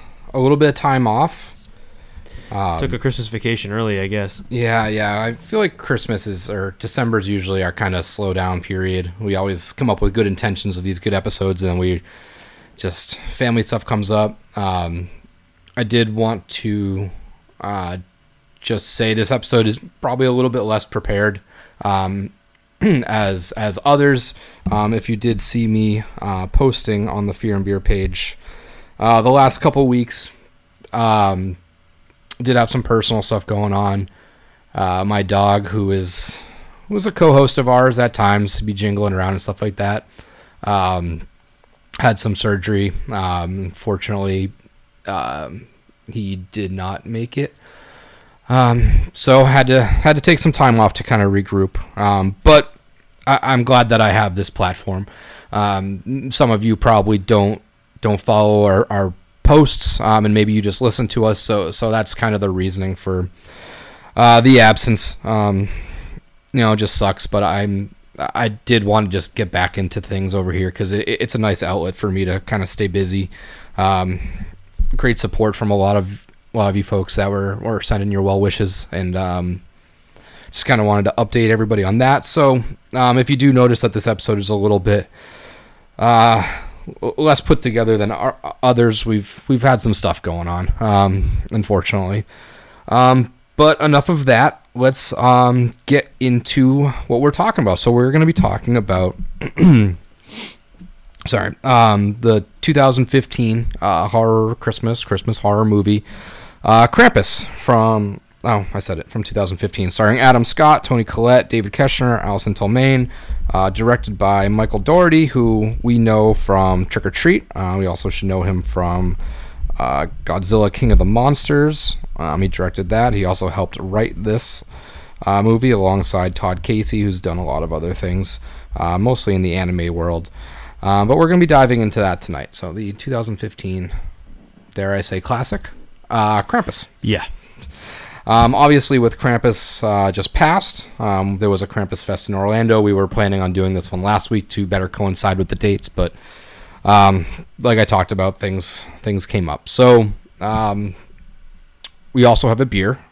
a little bit of time off. Took a Christmas vacation early, I guess. Yeah. I feel like December is usually our kind of slow down period. We always come up with good intentions of these good episodes, and then we just family stuff comes up. I did want to just say this episode is probably a little bit less prepared as others. If you did see me posting on the Fear and Beer page, the last couple weeks, did have some personal stuff going on. My dog, who was a co-host of ours at times, to be jingling around and stuff like that, had some surgery. Unfortunately, he did not make it. So had to take some time off to kind of regroup. But I'm glad that I have this platform. Some of you probably don't follow our posts, and maybe you just listen to us, so that's kind of the reasoning for the absence. It just sucks, but I did want to just get back into things over here, because it's a nice outlet for me to kind of stay busy. Great support from a lot of you folks that were sending your well wishes, and just kind of wanted to update everybody on that. So if you do notice that this episode is a little bit less put together than our others, we've had some stuff going on, unfortunately. But enough of that. Let's get into what we're talking about. So we're going to be talking about the 2015 horror Christmas horror movie, Krampus, from 2015, starring Adam Scott, Toni Collette, David Koechner, Alison Tolman, directed by Michael Dougherty, who we know from Trick or Treat. We also should know him from Godzilla, King of the Monsters. He directed that. He also helped write this movie alongside Todd Casey, who's done a lot of other things, mostly in the anime world. But we're going to be diving into that tonight. So the 2015, dare I say, classic, Krampus. Yeah. Obviously, with Krampus just passed, there was a Krampus Fest in Orlando. We were planning on doing this one last week to better coincide with the dates, but like I talked about, things came up. So we also have a beer.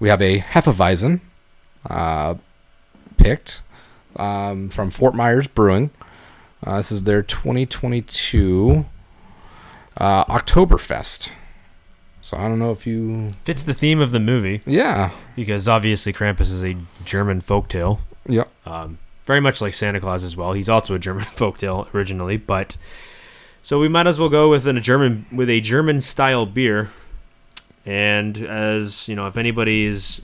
We have a Hefeweizen picked from Fort Myers Brewing. This is their 2022 Oktoberfest. So I don't know if you... Fits the theme of the movie. Yeah. Because obviously Krampus is a German folktale. Yep. Very much like Santa Claus as well. He's also a German folktale originally, but... So we might as well go with a German-style beer. And as, if anybody is,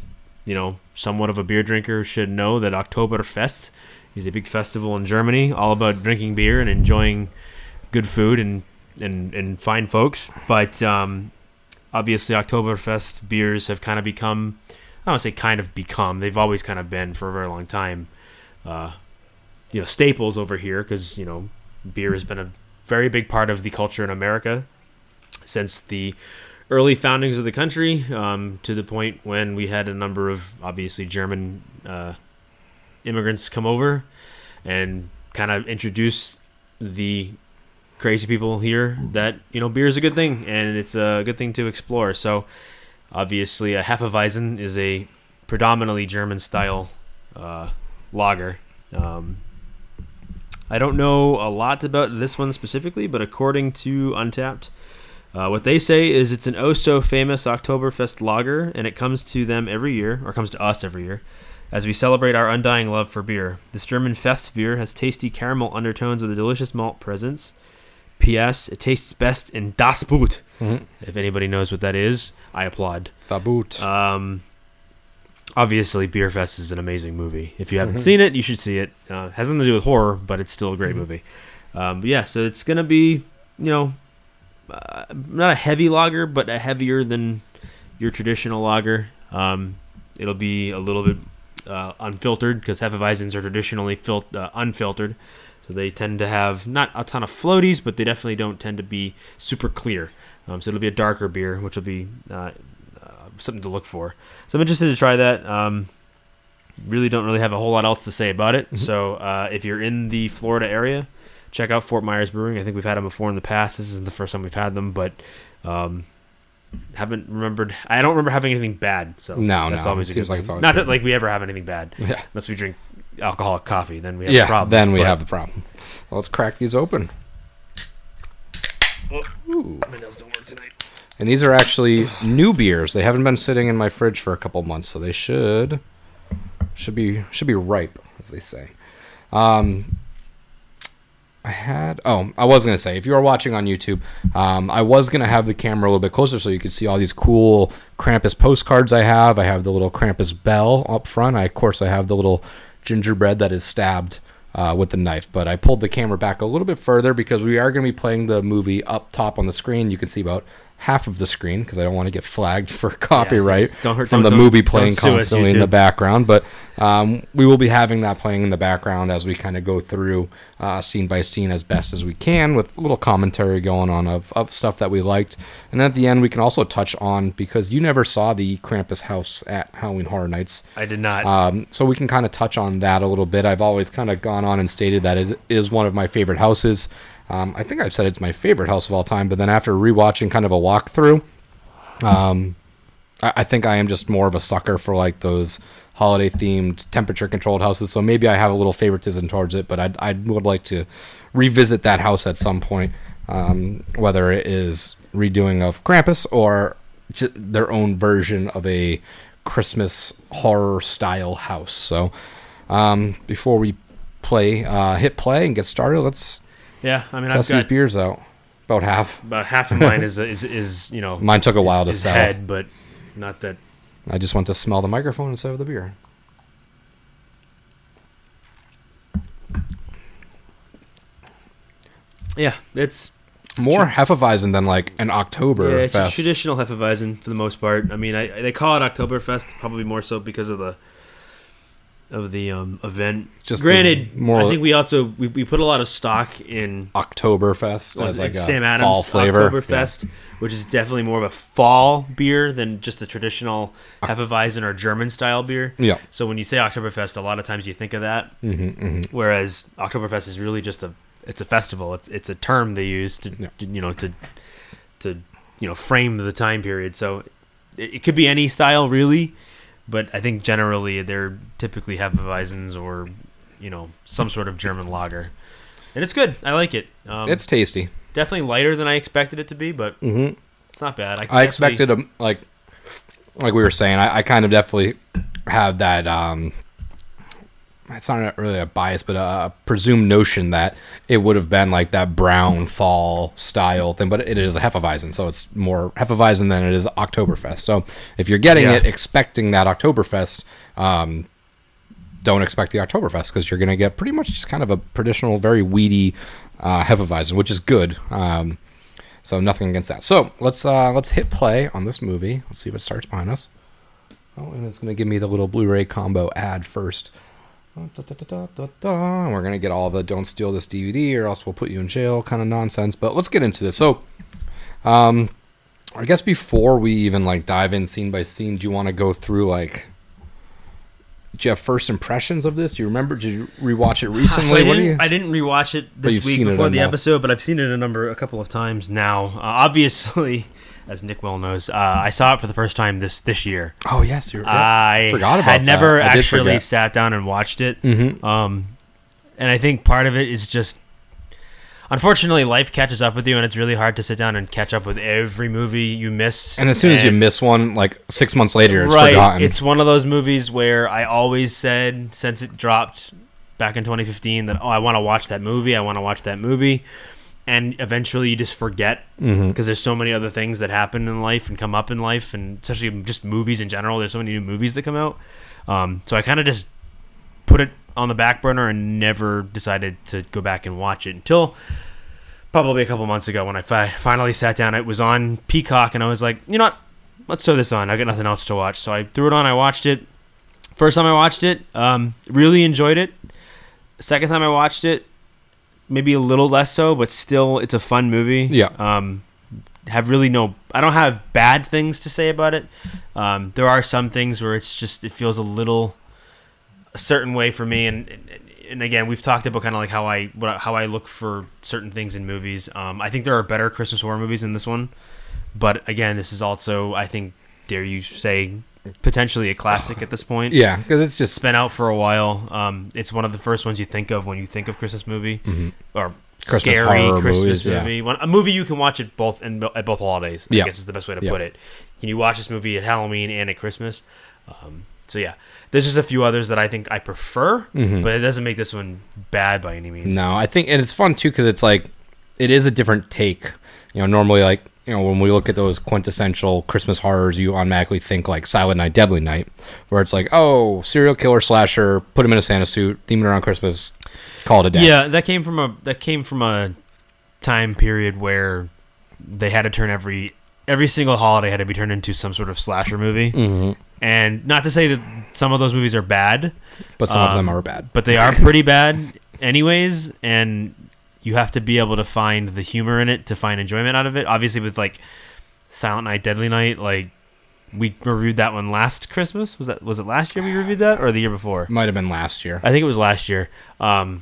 somewhat of a beer drinker, should know that Oktoberfest is a big festival in Germany, all about drinking beer and enjoying good food and fine folks. But... obviously, Oktoberfest beers have kind of become, I don't say kind of become, they've always kind of been for a very long time, staples over here, because, beer has been a very big part of the culture in America since the early foundings of the country, to the point when we had a number of, obviously, German immigrants come over and kind of introduce the crazy people here that beer is a good thing, and it's a good thing to explore. So obviously a Hefeweizen is a predominantly German style lager. I don't know a lot about this one specifically, but according to Untappd, What they say is it's an oh-so-famous Oktoberfest lager, and it comes to them every year, or comes to us every year, as we celebrate our undying love for beer. This German fest beer has tasty caramel undertones with a delicious malt presence. P.S. It tastes best in Das Boot. Mm-hmm. If anybody knows what that is, I applaud. Das Boot. Obviously, Beer Fest is an amazing movie. If you haven't seen it, you should see it. It has nothing to do with horror, but it's still a great movie. But yeah, so it's going to be, you know... not a heavy lager, but a heavier than your traditional lager. It'll be a little bit unfiltered, because Hefeweizens are traditionally unfiltered, so they tend to have not a ton of floaties, but they definitely don't tend to be super clear. So it'll be a darker beer, which will be something to look for. So I'm interested to try that. Really don't really have a whole lot else to say about it. So if you're in the Florida area, check out Fort Myers Brewing. I think we've had them before in the past. This isn't the first time we've had them, but haven't remembered. I don't remember having anything bad. So that's always it seems like it's always not good. That like we ever have anything bad, unless we drink alcoholic coffee. Then we have a problem. Then we have the problem. Well, let's crack these open. Ooh. My nails don't work tonight. And these are actually new beers. They haven't been sitting in my fridge for a couple months, so they should be ripe, as they say. I was going to say, if you are watching on YouTube, I was going to have the camera a little bit closer so you could see all these cool Krampus postcards I have. I have the little Krampus bell up front. Of course, I have the little gingerbread that is stabbed with the knife. But I pulled the camera back a little bit further because we are going to be playing the movie up top on the screen. You can see about half of the screen because I don't want to get flagged for copyright movie playing constantly in the background. But we will be having that playing in the background as we kind of go through scene by scene as best as we can, with a little commentary going on of stuff that we liked. And at the end, we can also touch on, because you never saw the Krampus house at Halloween Horror Nights. I did not. So we can kind of touch on that a little bit. I've always kind of gone on and stated that it is one of my favorite houses. I think I've said it's my favorite house of all time, but then after rewatching kind of a walkthrough, I think I am just more of a sucker for like those holiday-themed, temperature-controlled houses, so maybe I have a little favoritism towards it, but I would like to revisit that house at some point, whether it is redoing of Krampus or their own version of a Christmas horror-style house. So before we hit play and get started, let's... Yeah, I mean, I've got these beers out. About half of mine is you know. Mine took a while to sell. Head, but not that. I just want to smell the microphone instead of the beer. Yeah, it's more Hefeweizen than like an Oktoberfest. Yeah, it's a traditional Hefeweizen for the most part. I mean, they call it Oktoberfest probably more so because of the event. Just granted, I think we also we put a lot of stock in Oktoberfest as like Sam Adams fall flavor Oktoberfest, which is definitely more of a fall beer than just the traditional Hefeweizen or German style beer. Yeah. So when you say Oktoberfest, a lot of times you think of that. Whereas Oktoberfest is really just a festival. It's a term they use to frame the time period. So it could be any style really. But I think generally they're typically Hefeweizens or, you know, some sort of German lager. And it's good. I like it. It's tasty. Definitely lighter than I expected it to be, but it's not bad. I expected, like we were saying, I kind of definitely have that, it's not really a bias, but a presumed notion that it would have been like that brown fall style thing, but it is a Hefeweizen, so it's more Hefeweizen than it is Oktoberfest. So if you're getting it expecting that Oktoberfest, don't expect the Oktoberfest, because you're going to get pretty much just kind of a traditional, very weedy Hefeweizen, which is good. So nothing against that. So let's hit play on this movie. Let's see if it starts behind us. Oh, and it's going to give me the little Blu-ray combo ad first. We're going to get all the don't steal this DVD or else we'll put you in jail kind of nonsense, but let's get into this. So I guess before we even like dive in scene by scene, do you want to go through like, do you have first impressions of this? Do you remember? Did you rewatch it recently? So I didn't rewatch it this week before the episode, but I've seen it a couple of times now. Obviously, as Nick well knows, I saw it for the first time this year. Oh, yes. You're right. I forgot about that. I'd never actually sat down and watched it. And I think part of it is just Unfortunately, life catches up with you, and it's really hard to sit down and catch up with every movie you missed. And as soon as you miss one, like 6 months later, it's forgotten. It's one of those movies where I always said, since it dropped back in 2015, that, oh, I want to watch that movie. I want to watch that movie. And eventually you just forget because there's so many other things that happen in life and come up in life, and especially just movies in general. There's so many new movies that come out. So I kind of just put it on the back burner and never decided to go back and watch it until probably a couple months ago when I finally sat down. It was on Peacock, and I was like, you know what? Let's throw this on. I've got nothing else to watch. So I threw it on. I watched it. First time I watched it, really enjoyed it. Second time I watched it, maybe a little less so, but still, it's a fun movie. Yeah. I don't have bad things to say about it. There are some things where it's just, it feels a little a certain way for me, and again, we've talked about kind of like how I look for certain things in movies. I think there are better Christmas horror movies than this one, but again, this is also, I think, dare you say, potentially a classic at this point. Yeah, because it's just been out for a while. It's one of the first ones you think of when you think of Christmas movie or Christmas scary Christmas movies, movie. Yeah. A movie you can watch at both holidays. I guess is the best way to put it. Can you watch this movie at Halloween and at Christmas? So yeah, there's just a few others that I think I prefer, but it doesn't make this one bad by any means. No, I think, and it's fun too because it's like it is a different take. You know, normally like. You know, when we look at those quintessential Christmas horrors, you automatically think like Silent Night, Deadly Night, where it's like, oh, serial killer slasher, put him in a Santa suit, theme it around Christmas, call it a day. Yeah, that came from a time period where they had to turn every single holiday had to be turned into some sort of slasher movie. And not to say that some of those movies are bad, but some of them are bad. But they are pretty bad, anyways, and. You have to be able to find the humor in it to find enjoyment out of it. Obviously, with like Silent Night, Deadly Night, like we reviewed that one last Christmas. Was it last year we reviewed that, or the year before? Might have been last year. I think it was last year. I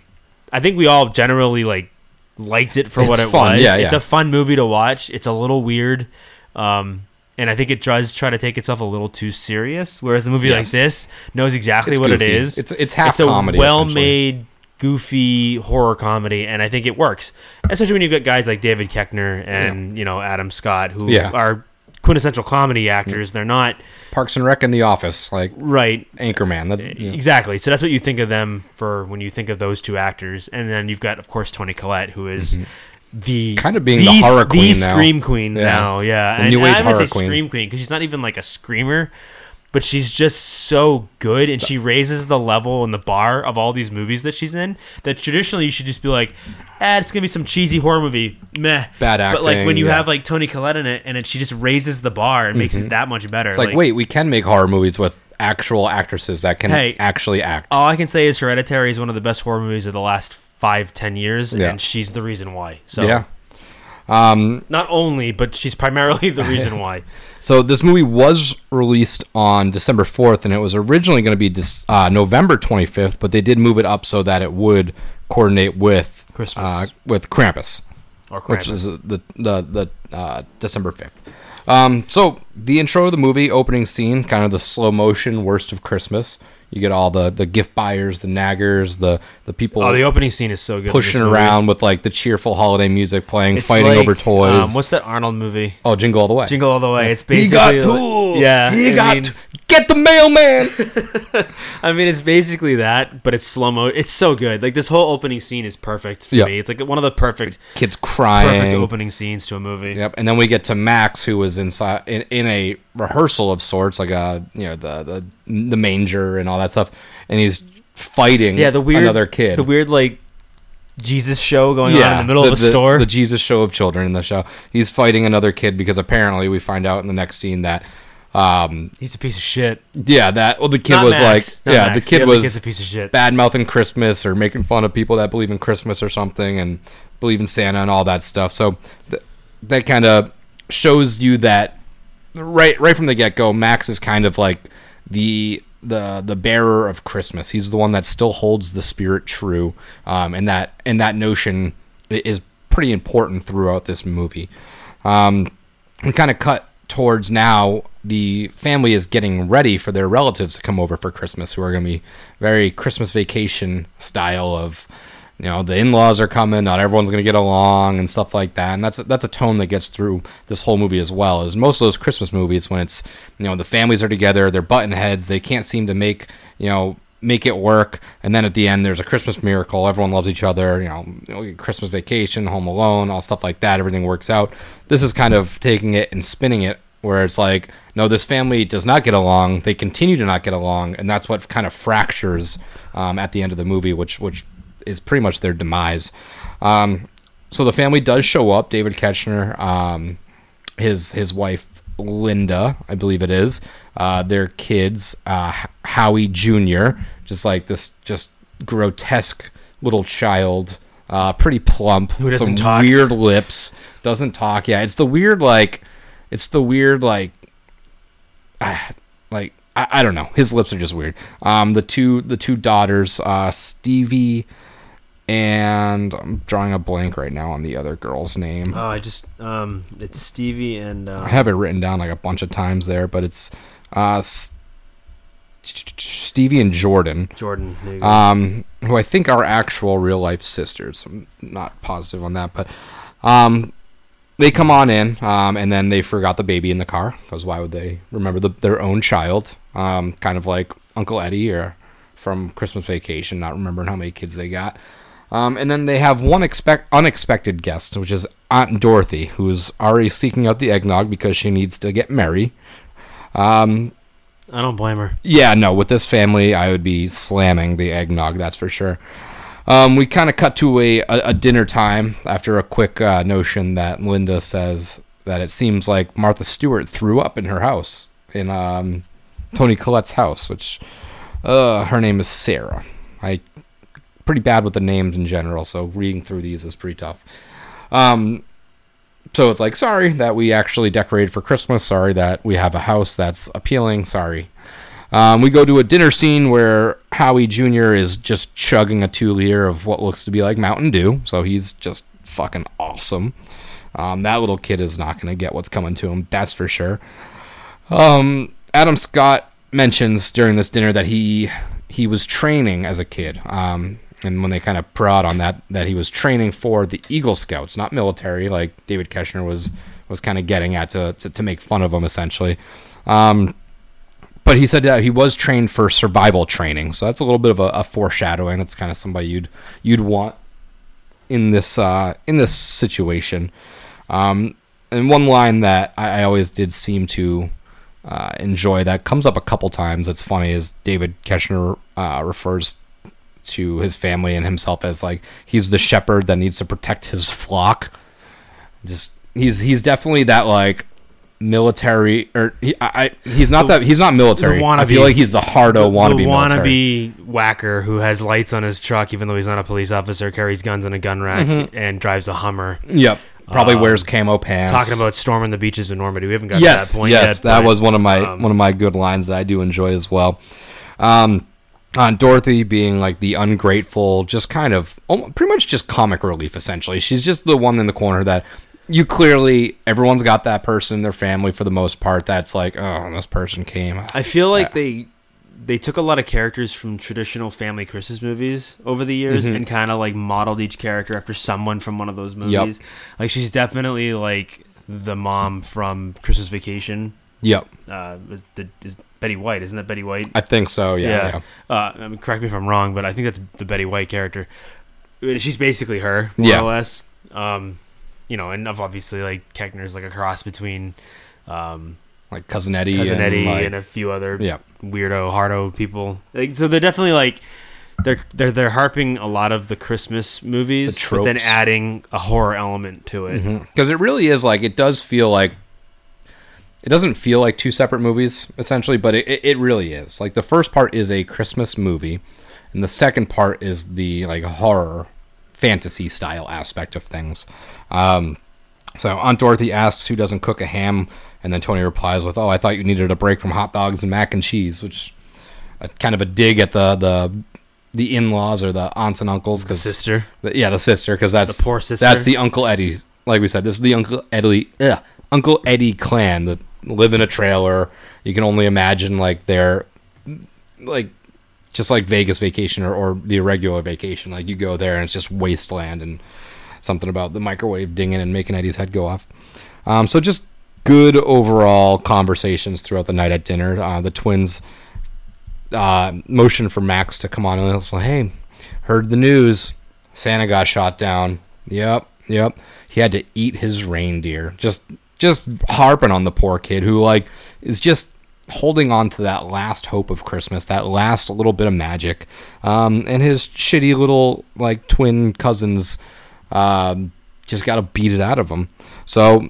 think we all generally like liked it for what it was. Yeah, it's a fun movie to watch. It's a little weird, and I think it does try to take itself a little too serious. Whereas a movie like this knows exactly what it is. It's half comedy. It's a well-made. Goofy horror comedy, and I think it works, especially when you've got guys like David Koechner and Adam Scott, who are quintessential comedy actors. They're not Parks and Rec and The Office, like Anchorman. That's, exactly. So that's what you think of them for when you think of those two actors, and then you've got, of course, Toni Collette, who is the kind of being the horror queen, the scream queen now. Yeah, the new age horror queen. Scream queen because she's not even like a screamer. But she's just so good, and she raises the level and the bar of all these movies that she's in. That traditionally you should just be like, it's gonna be some cheesy horror movie, meh. Bad acting. But like when you have like Toni Collette in it, and she just raises the bar and makes it that much better. It's like, wait, we can make horror movies with actual actresses that can actually act. All I can say is Hereditary is one of the best horror movies of the last 5-10 years, and she's the reason why. So yeah. Not only, but she's primarily the reason why. So this movie was released on December 4th, and it was originally going to be November 25th, but they did move it up so that it would coordinate with Christmas, with Krampus, which is the December 5th. So the intro of the movie, opening scene, kind of the slow motion worst of Christmas. You get all the gift buyers, the naggers, the people. Oh, the opening scene is so good. Pushing around with like the cheerful holiday music playing, it's fighting like, over toys. What's that Arnold movie? Oh, Jingle All the Way. Jingle All the Way. It's basically he got tools. Yeah, get the mailman. I mean, it's basically that, but it's slow mo. It's so good. Like this whole opening scene is perfect for me. It's like one of the perfect kids crying, perfect opening scenes to a movie. Yep. And then we get to Max, who was inside in a rehearsal of sorts, like the manger and all that stuff, and he's fighting another kid. The weird like Jesus show going on in the middle of a store. The Jesus show of children in the show. He's fighting another kid because apparently we find out in the next scene that he's a piece of shit. Yeah, the kid was like, yeah, the kid was a piece of shit, bad mouthing Christmas or making fun of people that believe in Christmas or something and believe in Santa and all that stuff. So that kind of shows you that right from the get go, Max is kind of like the bearer of Christmas. He's the one that still holds the spirit true, and that notion is pretty important throughout this movie. We kind of cut towards now. The family is getting ready for their relatives to come over for Christmas, who are going to be very Christmas Vacation style of you know, the in-laws are coming, not everyone's going to get along and stuff like that. And that's a tone that gets through this whole movie as well. Is most of those Christmas movies when it's, you know, the families are together, they're button heads, they can't seem to make it work, and then at the end there's a Christmas miracle, everyone loves each other, Christmas Vacation, Home Alone, all stuff like that, everything works out. This is kind of taking it and spinning it where it's like, no, this family does not get along, they continue to not get along, and that's what kind of fractures at the end of the movie, which is pretty much their demise. So the family does show up. David Koechner, his wife Linda, I believe it is, their kids, Howie Jr., just grotesque little child, pretty plump, who doesn't talk, weird lips, doesn't talk. Yeah, I don't know. His lips are just weird. The two daughters, Stevie, and I'm drawing a blank right now on the other girl's name. Oh, it's Stevie and... I have it written down like a bunch of times there, but it's Stevie and Jordan. Jordan, there you go. Who I think are actual real-life sisters. I'm not positive on that, but... they come on in, and then they forgot the baby in the car, because why would they remember their own child? Kind of like Uncle Eddie or from Christmas Vacation, not remembering how many kids they got. And then they have one unexpected guest, which is Aunt Dorothy, who's already seeking out the eggnog because she needs to get merry. I don't blame her. Yeah, no, with this family, I would be slamming the eggnog, that's for sure. We kind of cut to a dinner time after a quick notion that Linda says that it seems like Martha Stewart threw up in her house, in Toni Collette's house, which her name is Sarah. I'm pretty bad with the names in general, so reading through these is pretty tough. So it's like, sorry that we actually decorated for Christmas. Sorry that we have a house that's appealing. Sorry. We go to a dinner scene where Howie Jr. is just chugging a 2-liter of what looks to be like Mountain Dew. So he's just fucking awesome. That little kid is not going to get what's coming to him. That's for sure. Adam Scott mentions during this dinner that he was training as a kid. And when they kind of prod on that he was training for the Eagle Scouts, not military, like David Koechner was kind of getting at to make fun of him, essentially. But he said that he was trained for survival training, so that's a little bit of a foreshadowing. It's kind of somebody you'd want in this situation. And one line that I always did seem to enjoy that comes up a couple times. That's funny is David Koechner refers to his family and himself as like he's the shepherd that needs to protect his flock. Just he's definitely that like. Military, or he's not military. I feel like he's the hardo wannabe whacker who has lights on his truck, even though he's not a police officer, carries guns in a gun rack, mm-hmm. and drives a Hummer. Yep, probably wears camo pants. Talking about storming the beaches of Normandy, we haven't got to that point yet. Yes, that was one of my good lines that I do enjoy as well. Aunt Dorothy being like the ungrateful, just kind of pretty much just comic relief. Essentially, she's just the one in the corner that. You clearly, everyone's got that person in their family for the most part that's like, oh, this person came. I feel like they took a lot of characters from traditional family Christmas movies over the years, mm-hmm. and kind of like modeled each character after someone from one of those movies. Yep. Like she's definitely like the mom from Christmas Vacation. Yep. Is Betty White, isn't that Betty White? I think so, yeah. I mean, correct me if I'm wrong, but I think that's the Betty White character. I mean, she's basically her, more or less. And obviously like Koechner's like a cross between like Cousin Eddie and a few other weirdo, hardo people. Like, so they're definitely like they're harping a lot of the Christmas movies, the but then adding a horror element to it. Mm-hmm. Cuz it really is like it does feel like it doesn't feel like two separate movies essentially, but it really is. Like the first part is a Christmas movie and the second part is the like horror fantasy style aspect of things. So Aunt Dorothy asks who doesn't cook a ham, and then Tony replies with, "Oh, I thought you needed a break from hot dogs and mac and cheese," which kind of a dig at the in-laws or the aunts and uncles. The sister, because that's the poor sister. That's the Uncle Eddie. Like we said, this is the Uncle Eddie clan that live in a trailer. You can only imagine like they're like just like Vegas Vacation or the irregular Vacation. Like, you go there and it's just wasteland and something about the microwave dinging and making Eddie's head go off. So just good overall conversations throughout the night at dinner. The twins motioned for Max to come on, and I was like, hey, heard the news. Santa got shot down. Yep. He had to eat his reindeer. Just harping on the poor kid who, like, is just holding on to that last hope of Christmas, that last little bit of magic. And his shitty little, like, twin cousins just got to beat it out of him. So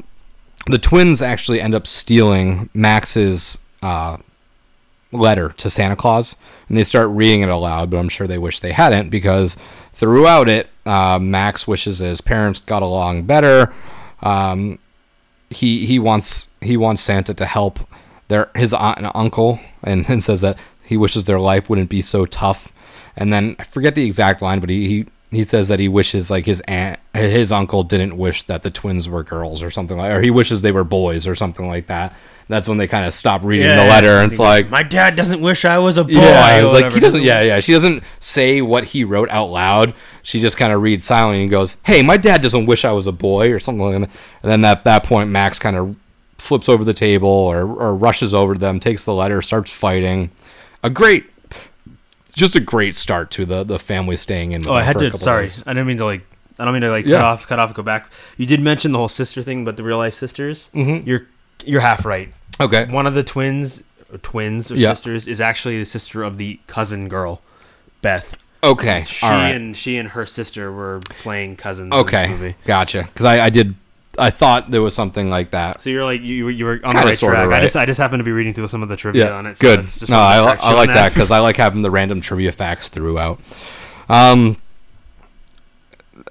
the twins actually end up stealing Max's letter to Santa Claus, and they start reading it aloud, but I'm sure they wish they hadn't, because throughout it, Max wishes his parents got along better. He wants Santa to help his aunt and uncle, and says that he wishes their life wouldn't be so tough. And then I forget the exact line, but he says that he wishes, like, his uncle didn't wish that the twins were girls or something, like, or he wishes they were boys or something like that. That's when they kind of stop reading the letter, and it's like, my dad doesn't wish I was a boy. Yeah, it's like, she doesn't say what he wrote out loud. She just kind of reads silently and goes, hey, my dad doesn't wish I was a boy, or something like that. And then at that point, Max kind of flips over the table or rushes over to them, takes the letter, starts fighting. Just a great start to the family staying in. I don't mean to cut off, go back. You did mention the whole sister thing, but the real life sisters, mm-hmm. You're half right. Okay. One of the twins or sisters is actually the sister of the cousin girl, Beth. Okay. She and her sister were playing cousins in this movie. Gotcha. Because I thought there was something like that. So you're like, you were on the right track. Right. I just happened to be reading through some of the trivia on it. So good. Just I like that, because I like having the random trivia facts throughout.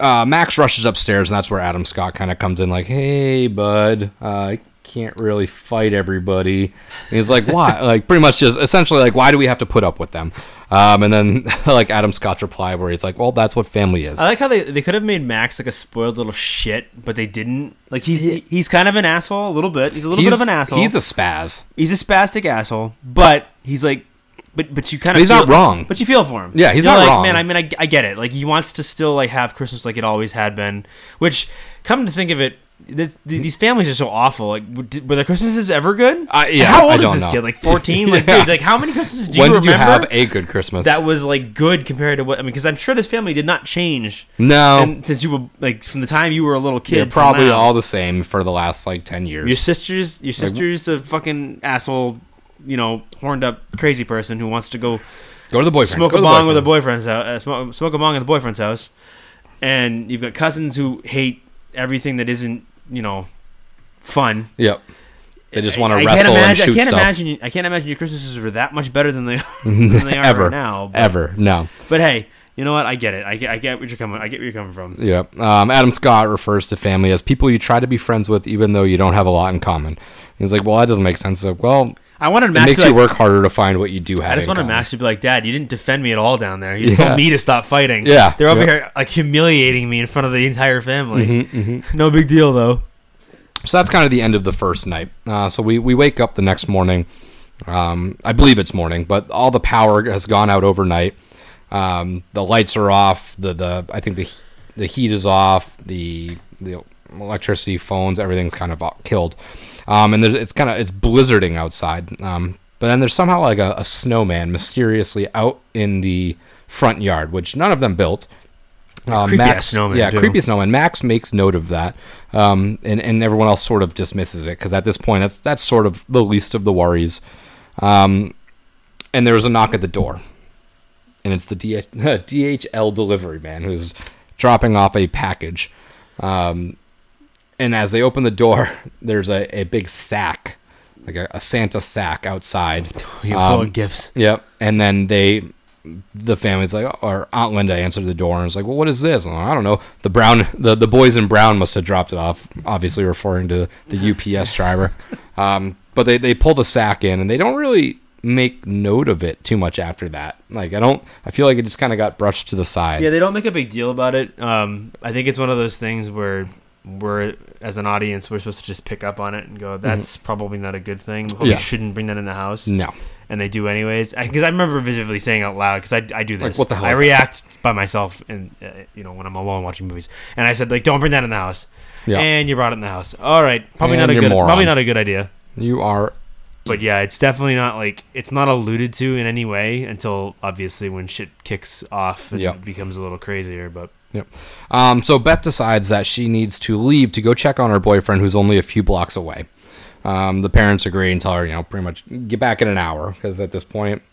Max rushes upstairs, and that's where Adam Scott kind of comes in like, hey, bud, I can't really fight everybody. And he's like, why? Like, pretty much just essentially like, why do we have to put up with them? And then like Adam Scott's reply where he's like, well, that's what family is. I like how they could have made Max like a spoiled little shit, but they didn't. Like, he's kind of an asshole a little bit. He's a little bit of an asshole. He's a spaz. He's a spastic asshole, but he's like, but you kind of, he's not wrong, but you feel for him. Yeah, he's not wrong. Man, I mean, I get it. Like, he wants to still like have Christmas like it always had been, which, come to think of it, these families are so awful. Like, were their Christmases ever good? How old is this kid? Like 14? Like, dude, like, how many Christmases do you remember? When did you have a good Christmas that was like good compared to what? I mean, because I'm sure this family did not change. No, and since you were like from the time you were a little kid, you're probably all the same for the last like 10 years. Your sister's a fucking asshole, you know, horned up crazy person who wants to go to the boyfriend, smoke a bong with a boyfriend's house, smoke a bong at the boyfriend's house, and you've got cousins who hate everything that isn't, you know, fun. Yep. They just want to wrestle and shoot stuff. I can't imagine your Christmases were that much better than they are ever right now. But, ever. No. But hey, you know what? I get it. I get where you're coming from. Yep. Adam Scott refers to family as people you try to be friends with even though you don't have a lot in common. He's like, well, that doesn't make sense. So, well, I wanted Max, it makes you work harder to find what you do have. I just wanted Max to be like, Dad, you didn't defend me at all down there. You told me to stop fighting. Yeah, they're over here like humiliating me in front of the entire family. Mm-hmm, mm-hmm. No big deal though. So that's kind of the end of the first night. So we wake up the next morning. I believe it's morning, but all the power has gone out overnight. The lights are off. I think the heat is off. The electricity, phones, everything's kind of killed. And it's blizzarding outside. But then there's somehow like a snowman mysteriously out in the front yard, which none of them built. Creepy snowman. Max makes note of that. And everyone else sort of dismisses it, because at this point, that's sort of the least of the worries. And there was a knock at the door. And it's the DHL delivery man who's dropping off a package. And as they open the door, there's a big sack, like a Santa sack outside. You're full of gifts. Yep. And then the family's like, or Aunt Linda answered the door and was like, well, what is this? Well, I don't know. The boys in brown must have dropped it off, obviously referring to the UPS driver. But they pull the sack in, and they don't really make note of it too much after that. Like, I feel like it just kind of got brushed to the side. Yeah, they don't make a big deal about it. I think it's one of those things where we're, as an audience, we're supposed to just pick up on it and go, that's probably not a good thing. We shouldn't bring that in the house. No. and they do anyways. Because I remember visibly saying out loud, because I do this. Like, what the hell I react that? By myself, and you know, when I'm alone watching movies. And I said, like, don't bring that in the house. Yeah. And you brought it in the house. All right, probably not a good idea. You are. But yeah, it's definitely not like it's not alluded to in any way until obviously when shit kicks off and it becomes a little crazier. But yep. So Beth decides that she needs to leave to go check on her boyfriend, who's only a few blocks away. The parents agree and tell her, you know, pretty much get back in an hour, because at this point,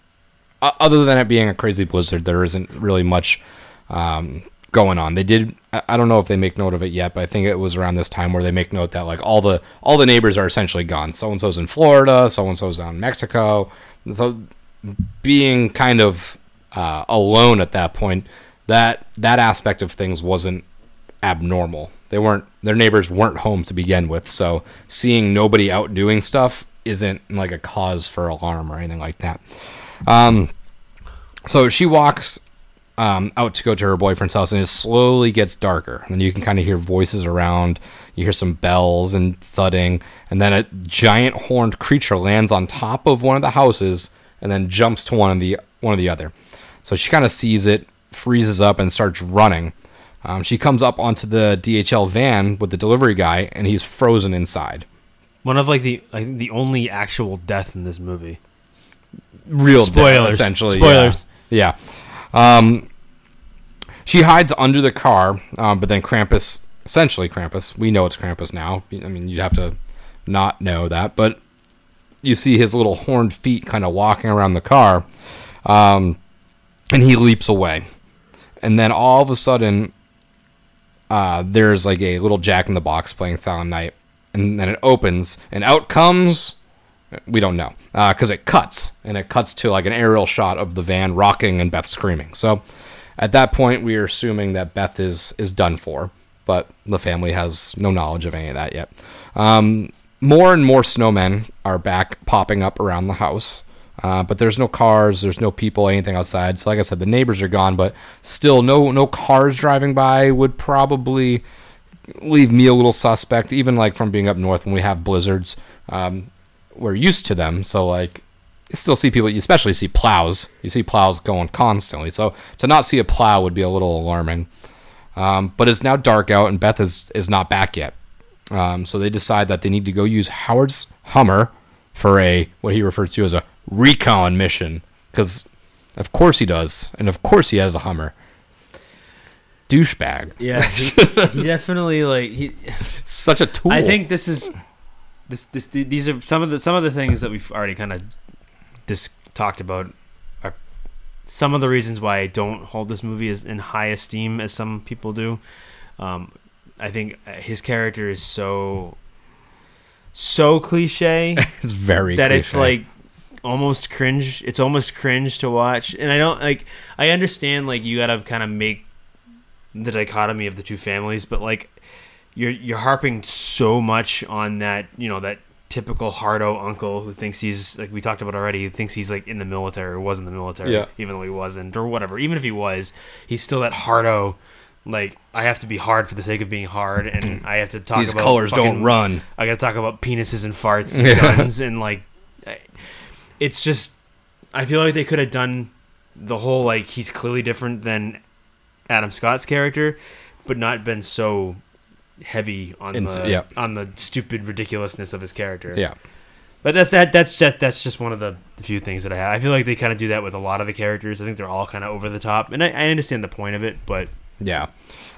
other than it being a crazy blizzard, there isn't really much going on. They did. I don't know if they make note of it yet, but I think it was around this time where they make note that like all the neighbors are essentially gone. So and so's in Florida, so and so's in Mexico. So being kind of alone at that point, that aspect of things wasn't abnormal. They weren't, their neighbors weren't home to begin with, so seeing nobody out doing stuff isn't like a cause for alarm or anything like that. So she walks out to go to her boyfriend's house, and it slowly gets darker, and then you can kind of hear voices around. You hear some bells and thudding, and then a giant horned creature lands on top of one of the houses and then jumps to one of the other. So she kind of sees it, freezes up, and starts running. She comes up onto the DHL van with the delivery guy, and he's frozen inside. One of the only actual death in this movie. Real spoilers, death, essentially. Spoilers. Yeah. She hides under the car, but then Krampus, essentially Krampus. We know it's Krampus now. I mean, you'd have to not know that, but you see his little horned feet kind of walking around the car, and he leaps away. And then all of a sudden, there's like a little Jack-in-the-Box playing Silent Night, and then it opens, and out comes, we don't know, because it cuts to like an aerial shot of the van rocking and Beth screaming. So at that point, we are assuming that Beth is done for, but the family has no knowledge of any of that yet. More and more snowmen are back popping up around the house. But there's no cars, there's no people, anything outside. So like I said, the neighbors are gone, but still no cars driving by would probably leave me a little suspect, even like from being up north when we have blizzards. We're used to them, so like you still see people, you especially see plows. You see plows going constantly. So to not see a plow would be a little alarming. But it's now dark out, and Beth is not back yet. So they decide that they need to go use Howard's Hummer for what he refers to as a recon mission, because of course he does, and of course he has a Hummer. Douchebag. Yeah, he definitely such a tool. I think these are some of the things that we've already kind of talked about are some of the reasons why I don't hold this movie as in high esteem as some people do. I think his character is so cliche. It's very that cliche. It's like almost cringe. It's almost cringe to watch. And I don't like, I understand like you gotta kind of make the dichotomy of the two families, but like you're harping so much on that, you know, that typical hardo uncle who thinks he's, like we talked about already, who thinks he's like in the military or was in the military, even though he wasn't or whatever. Even if he was, he's still that hardo. Like, I have to be hard for the sake of being hard, and I have to talk these about... These colors don't run. I gotta talk about penises and farts and guns, and, like... It's just... I feel like they could have done the whole, like, he's clearly different than Adam Scott's character, but not been so heavy on the stupid ridiculousness of his character. Yeah. But that's just one of the few things that I have. I feel like they kind of do that with a lot of the characters. I think they're all kind of over the top, and I understand the point of it, but... Yeah.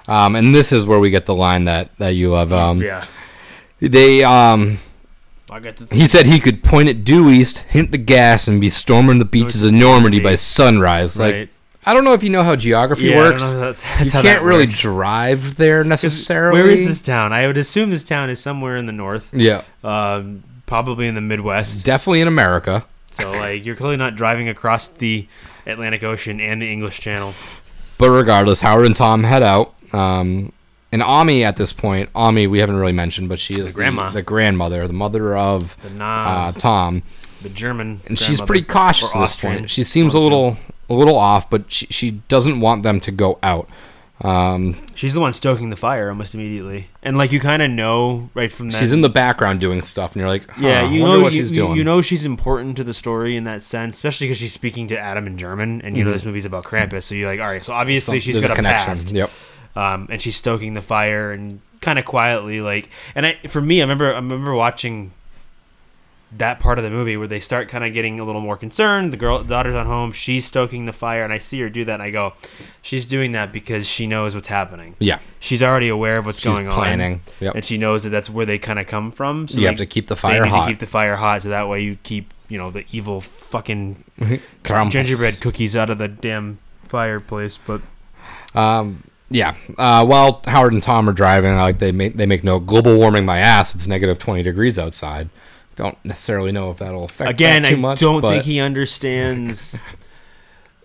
And this is where we get the line that you love. He said he could point at due east, hint the gas, and be storming the beaches of Normandy by sunrise. Right. Like, I don't know if you know how geography works. That's you can't really drive there necessarily. Where is this town? I would assume this town is somewhere in the north. Yeah. Probably in the Midwest. It's definitely in America. So like you're clearly not driving across the Atlantic Ocean and the English Channel. But regardless, Howard and Tom head out. And Ami at this point, we haven't really mentioned, but she is the grandmother, the mother of Tom. The German And she's pretty cautious at this point. She seems a little off, but she doesn't want them to go out. She's the one stoking the fire almost immediately, and like you kind of know right from that she's in the background doing stuff, and you're like, huh, yeah, you know what she's doing. You know she's important to the story in that sense, especially because she's speaking to Adam in German, and you know this movie's about Krampus, so you're like, all right, so obviously she's got a past. Yep. And she's stoking the fire and kind of quietly, like, and I remember watching that part of the movie where they start kind of getting a little more concerned. The daughter's on home. She's stoking the fire, and I see her do that, and I go, she's doing that because she knows what's happening. Yeah. She's already aware of what's going on. She's planning. Yep. And she knows that that's where they kind of come from. So you have to keep the fire hot. To keep the fire hot, so that way you keep, you know, the evil fucking gingerbread cookies out of the damn fireplace. But yeah. While Howard and Tom are driving, they make no global warming my ass. It's negative 20 degrees outside. Don't necessarily know if that'll affect again that too much, I don't think he understands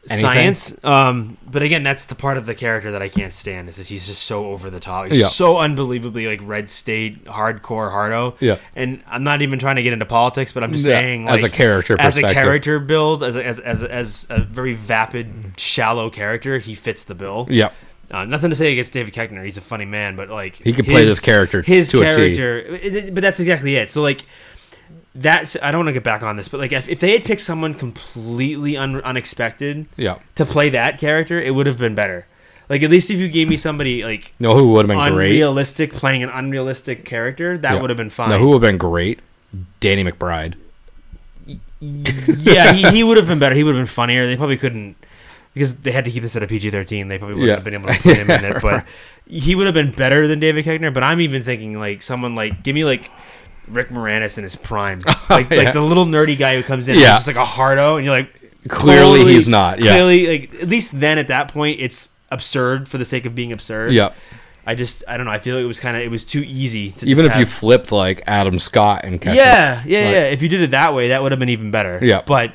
science, but again, that's the part of the character that I can't stand, is that he's just so over the top. He's so unbelievably like red state hardcore hardo. Yeah. And I'm not even trying to get into politics, but I'm just saying, like, as a character build, as a very vapid, shallow character, he fits the bill. Yeah. Nothing to say against David Koechner. He's a funny man, but like he could play this character to a T. But that's exactly it. So like, that's, I don't want to get back on this, but like if they had picked someone completely unexpected to play that character, it would have been better. Like, at least if you gave me somebody like who would have been unrealistic, great, playing an unrealistic character, that would have been fine. No, who would have been great? Danny McBride. Yeah, he would have been better. He would have been funnier. They probably couldn't, because they had to keep this at a PG-13. They probably wouldn't have been able to put him in it, but he would have been better than David Koechner. But I'm even thinking like someone like, give me like Rick Moranis in his prime, like the little nerdy guy who comes in, just like a hardo, and you're like, clearly he's not. Yeah. Clearly, like, at least then at that point, it's absurd for the sake of being absurd. Yeah. I don't know. I feel like it was too easy to even if you flipped like Adam Scott and Koechner. Yeah. If you did it that way, that would have been even better. Yeah. But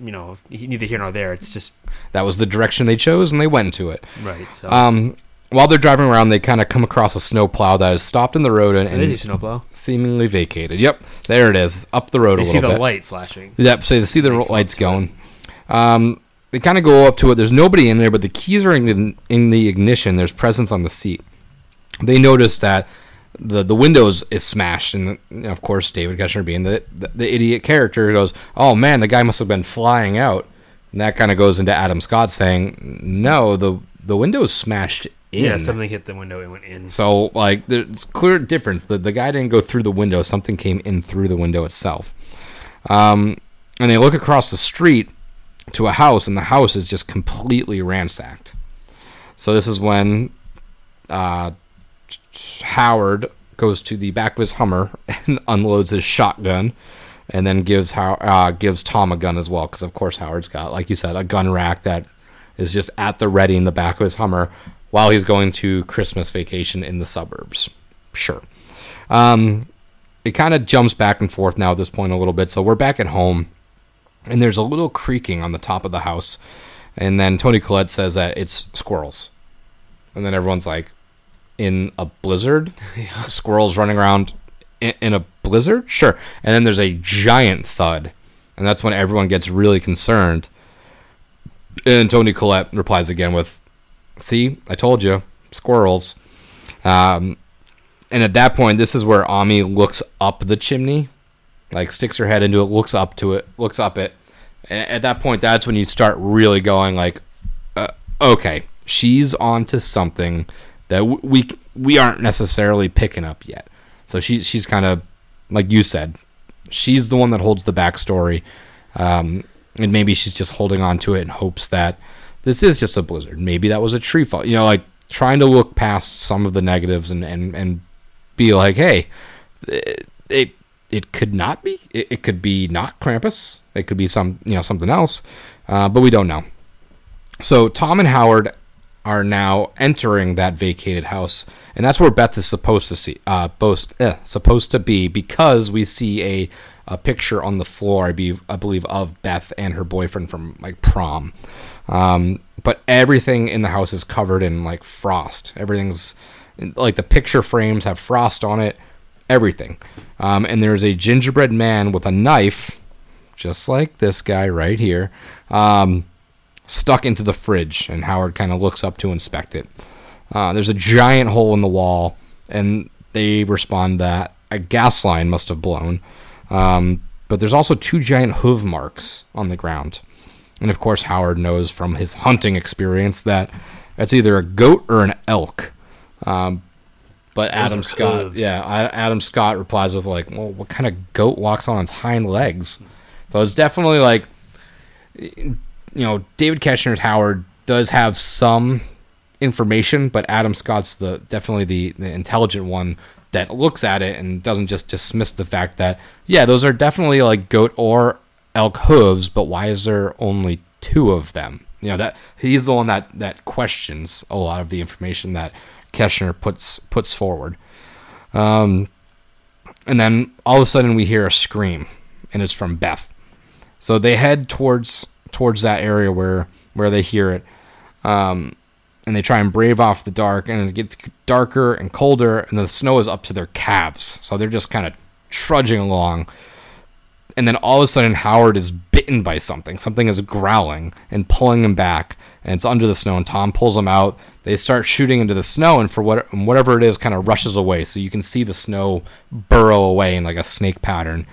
you know, neither here nor there. It's just that was the direction they chose, and they went to it. Right. So. While they're driving around, they kind of come across a snowplow that is stopped in the road and seemingly vacated. Yep, there it is. Up the road a little bit. They see the light flashing. Yep, so they see the lights going. They kind of go up to it. There's nobody in there, but the keys are in the ignition. There's presents on the seat. They notice that the windows is smashed, and of course, David Koechner being the idiot character goes, "Oh man, the guy must have been flying out." And that kind of goes into Adam Scott saying, "No, the window's smashed." In. Yeah, something hit the window, it went in. So, like, there's clear difference. The guy didn't go through the window. Something came in through the window itself. And they look across the street to a house, and the house is just completely ransacked. So this is when Howard goes to the back of his Hummer and unloads his shotgun, and then gives Tom a gun as well, because, of course, Howard's got, like you said, a gun rack that is just at the ready in the back of his Hummer, while he's going to Christmas Vacation in the suburbs. Sure. It kind of jumps back and forth now at this point a little bit. So we're back at home, and there's a little creaking on the top of the house. And then Toni Collette says that it's squirrels. And then everyone's like, in a blizzard? Yeah. Squirrels running around in a blizzard? Sure. And then there's a giant thud. And that's when everyone gets really concerned. And Toni Collette replies again with, "See, I told you, squirrels." And at that point, this is where Ami looks up the chimney, like sticks her head into it, looks up it. And at that point, that's when you start really going like, okay, she's onto something that we aren't necessarily picking up yet. So she's kind of, like you said, she's the one that holds the backstory, and maybe she's just holding on to it in hopes that this is just a blizzard. Maybe that was a tree fall. You know, like trying to look past some of the negatives and be like, hey, it could not be. It could be not Krampus. It could be something else. But we don't know. So Tom and Howard are now entering that vacated house, and that's where Beth is supposed to be because we see a picture on the floor, I believe, of Beth and her boyfriend from like prom. But everything in the house is covered in like frost. Everything's like the picture frames have frost on it, everything. And there's a gingerbread man with a knife, just like this guy right here, stuck into the fridge, and Howard kind of looks up to inspect it. There's a giant hole in the wall, and they respond that a gas line must have blown. But there's also two giant hoof marks on the ground. And, of course, Howard knows from his hunting experience that it's either a goat or an elk. But Adam Scott replies with, like, well, what kind of goat walks on its hind legs? So it's definitely, like, you know, David Koechner's Howard does have some information, but Adam Scott's definitely the intelligent one that looks at it and doesn't just dismiss the fact that, yeah, those are definitely, like, goat or elk hooves, but why is there only two of them? You know, that he's the one that questions a lot of the information that Koechner puts forward. And then all of a sudden we hear a scream, and it's from Beth. So they head towards that area where they hear it, and they try and brave off the dark, and it gets darker and colder, and the snow is up to their calves. So they're just kind of trudging along. And then all of a sudden, Howard is bitten by something. Something is growling and pulling him back, and it's under the snow, and Tom pulls him out. They start shooting into the snow, and whatever it is kind of rushes away. So you can see the snow burrow away in like a snake pattern.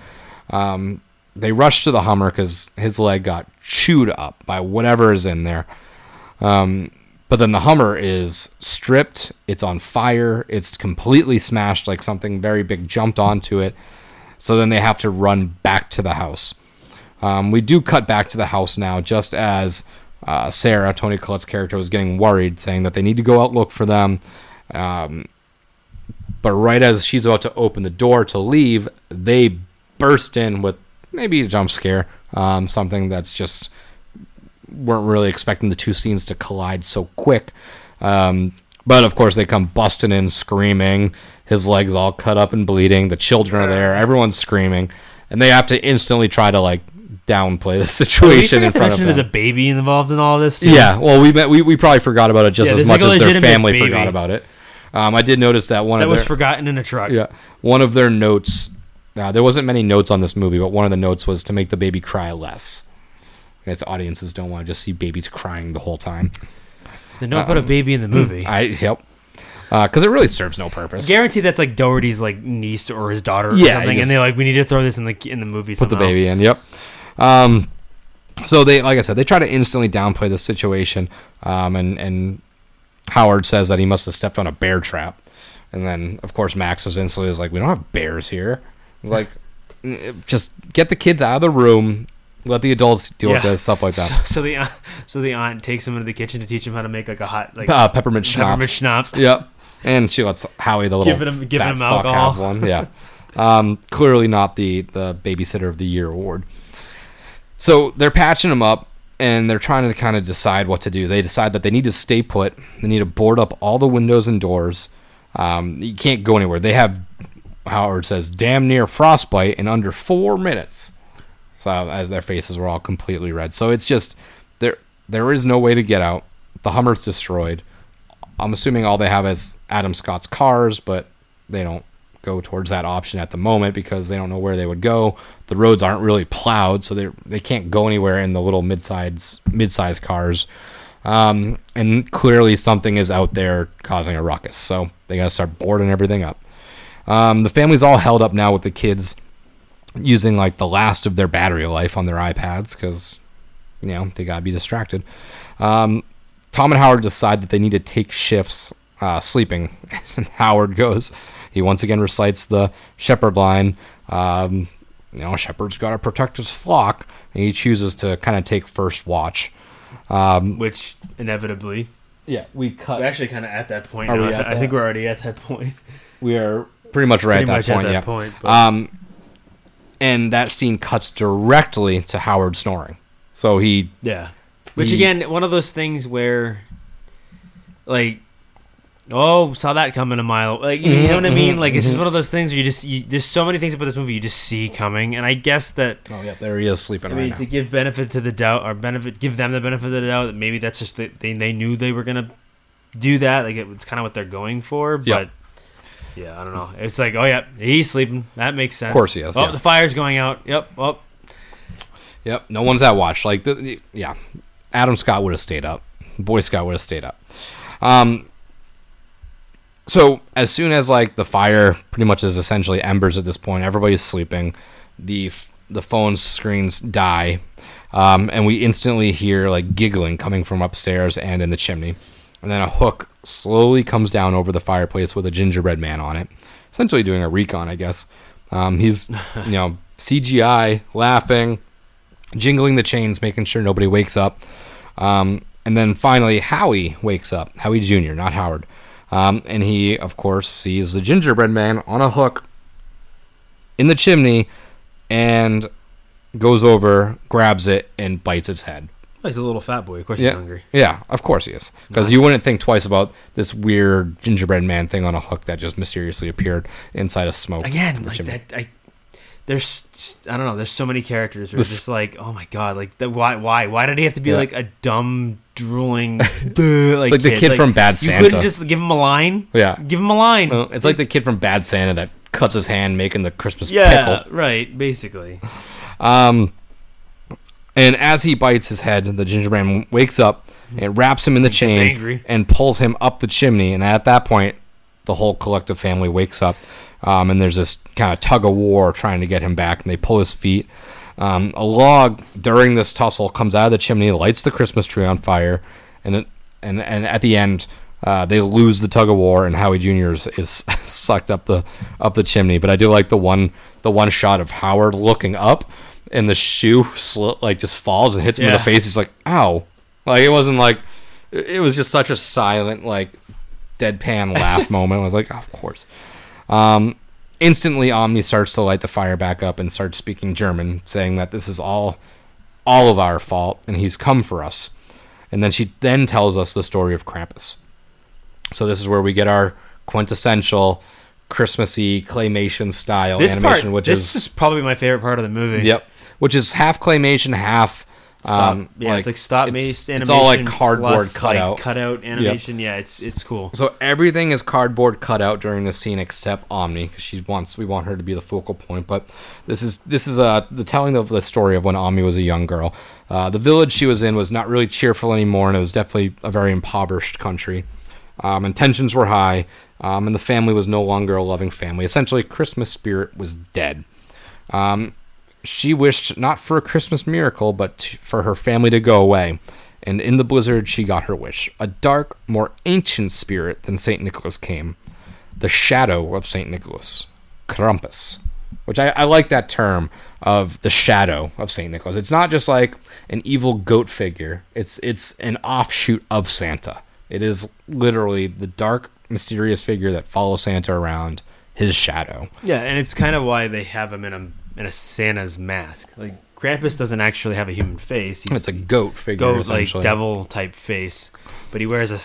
They rush to the Hummer because his leg got chewed up by whatever is in there. But then the Hummer is stripped. It's on fire. It's completely smashed, like something very big jumped onto it. So then they have to run back to the house. We do cut back to the house now, just as Sarah, Toni Collette's character, was getting worried, saying that they need to go out look for them. But right as she's about to open the door to leave, they burst in with maybe a jump scare, something that's just weren't really expecting the two scenes to collide so quick. But, of course, they come busting in, screaming. His legs all cut up and bleeding. The children are there. Everyone's screaming. And they have to instantly try to, like, downplay the situation in front of them. There's a baby involved in all this, too. Yeah, well, we probably forgot about it just as much as their family forgot about it. I did notice that one of their... That was forgotten in a truck. Yeah. One of their notes... there wasn't many notes on this movie, but one of the notes was to make the baby cry less. I guess audiences don't want to just see babies crying the whole time. They don't put a baby in the movie. Yep. Because it really serves no purpose. I guarantee that's like Dougherty's like niece or his daughter or something, and they're like, we need to throw this in the movie somehow. Put the baby in, yep. So they, like I said, they try to instantly downplay the situation, and Howard says that he must have stepped on a bear trap. And then, of course, Max was instantly like, we don't have bears here. It's like, just get the kids out of the room. Let the adults deal with this, stuff like that. So the aunt takes him into the kitchen to teach him how to make like a hot like peppermint schnapps. Yep, and she lets Howie the little giving him alcohol. Have one. Yeah, clearly not the babysitter of the year award. So they're patching him up, and they're trying to kind of decide what to do. They decide that they need to stay put. They need to board up all the windows and doors. You can't go anywhere. They have, Howard says, damn near frostbite in under 4 minutes. As their faces were all completely red. So it's just, there is no way to get out. The Hummer's destroyed. I'm assuming all they have is Adam Scott's cars, but they don't go towards that option at the moment because they don't know where they would go. The roads aren't really plowed, so they can't go anywhere in the little mid-sized cars. And clearly something is out there causing a ruckus, so they got to start boarding everything up. The family's all held up now with the kids using like the last of their battery life on their iPads because, you know, they gotta be distracted. Tom and Howard decide that they need to take shifts sleeping. And Howard goes, he once again recites the shepherd line. You know, shepherd's got to protect his flock, and he chooses to kind of take first watch. Which inevitably, we're actually kind of at that point. I think we're already at that point. We are pretty much at that point. But... And that scene cuts directly to Howard snoring. So he... Yeah. Which, again, one of those things where, like, saw that coming a mile. Like, you know what I mean? Like, it's just one of those things where there's so many things about this movie you just see coming. And I guess that... Oh, yeah, there he is sleeping right now. To give benefit to the doubt, or give them the benefit of the doubt, that maybe that's just... They knew they were going to do that. Like, it's kind of what they're going for, but... Yep. Yeah, I don't know. It's like, he's sleeping. That makes sense. Of course he is. The fire's going out. Yep. Yep. No one's at watch. Like, Adam Scott would have stayed up. Boy Scott would have stayed up. So as soon as like the fire pretty much is essentially embers at this point, everybody's sleeping, the phone screens die, and we instantly hear like giggling coming from upstairs and in the chimney. And then a hook slowly comes down over the fireplace with a gingerbread man on it, essentially doing a recon, I guess. He's, you know, CGI, laughing, jingling the chains, making sure nobody wakes up. And then finally, Howie wakes up, Howie Jr., not Howard. And he, of course, sees the gingerbread man on a hook in the chimney and goes over, grabs it, and bites its head. Well, he's a little fat boy. Of course he's hungry. Yeah, of course he is. Because you wouldn't think twice about this weird gingerbread man thing on a hook that just mysteriously appeared inside a smoke. Again, like that, I don't know. There's so many characters who are just like, oh my god, like why? Why did he have to be like a dumb, drooling, like, it's like the kid like, from Bad Santa? You couldn't just give him a line. Yeah, give him a line. Well, it's like the kid from Bad Santa that cuts his hand making the Christmas pickle. Yeah, right. Basically. And as he bites his head, the gingerbread man wakes up and wraps him in the chain and pulls him up the chimney. And at that point, the whole collective family wakes up. And there's this kind of tug of war trying to get him back, and they pull his feet. A log during this tussle comes out of the chimney, lights the Christmas tree on fire, and at the end, they lose the tug of war, and Howie Jr. is sucked up the chimney. But I do like the one shot of Howard looking up, and the shoe like just falls and hits him in the face. He's like, "Ow!" Like it wasn't like it was just such a silent like deadpan laugh moment. I was like, oh, "Of course." Instantly Omni starts to light the fire back up and starts speaking German, saying that this is all of our fault and he's come for us. And then she tells us the story of Krampus. So this is where we get our quintessential Christmassy claymation style animation, which is... This is probably my favorite part of the movie. Yep. Which is half claymation, half... it's like stop-based animation. It's all like cardboard cutout. Like cutout animation. Yep. Yeah, it's cool. So everything is cardboard cutout during this scene except Omni, because we want her to be the focal point. But this is the telling of the story of when Omni was a young girl. The village she was in was not really cheerful anymore, and it was definitely a very impoverished country. And tensions were high, and the family was no longer a loving family. Essentially, Christmas spirit was dead. She wished not for a Christmas miracle, but for her family to go away. And in the blizzard, she got her wish. A dark, more ancient spirit than St. Nicholas came. The shadow of St. Nicholas. Krampus. Which I like that term of the shadow of St. Nicholas. It's not just like an evil goat figure. It's an offshoot of Santa. It is literally the dark, mysterious figure that follows Santa around, his shadow. Yeah, and it's kind of why they have him in a Santa's mask. Like Krampus doesn't actually have a human face. It's a goat figure, essentially. Like devil type face, but he wears a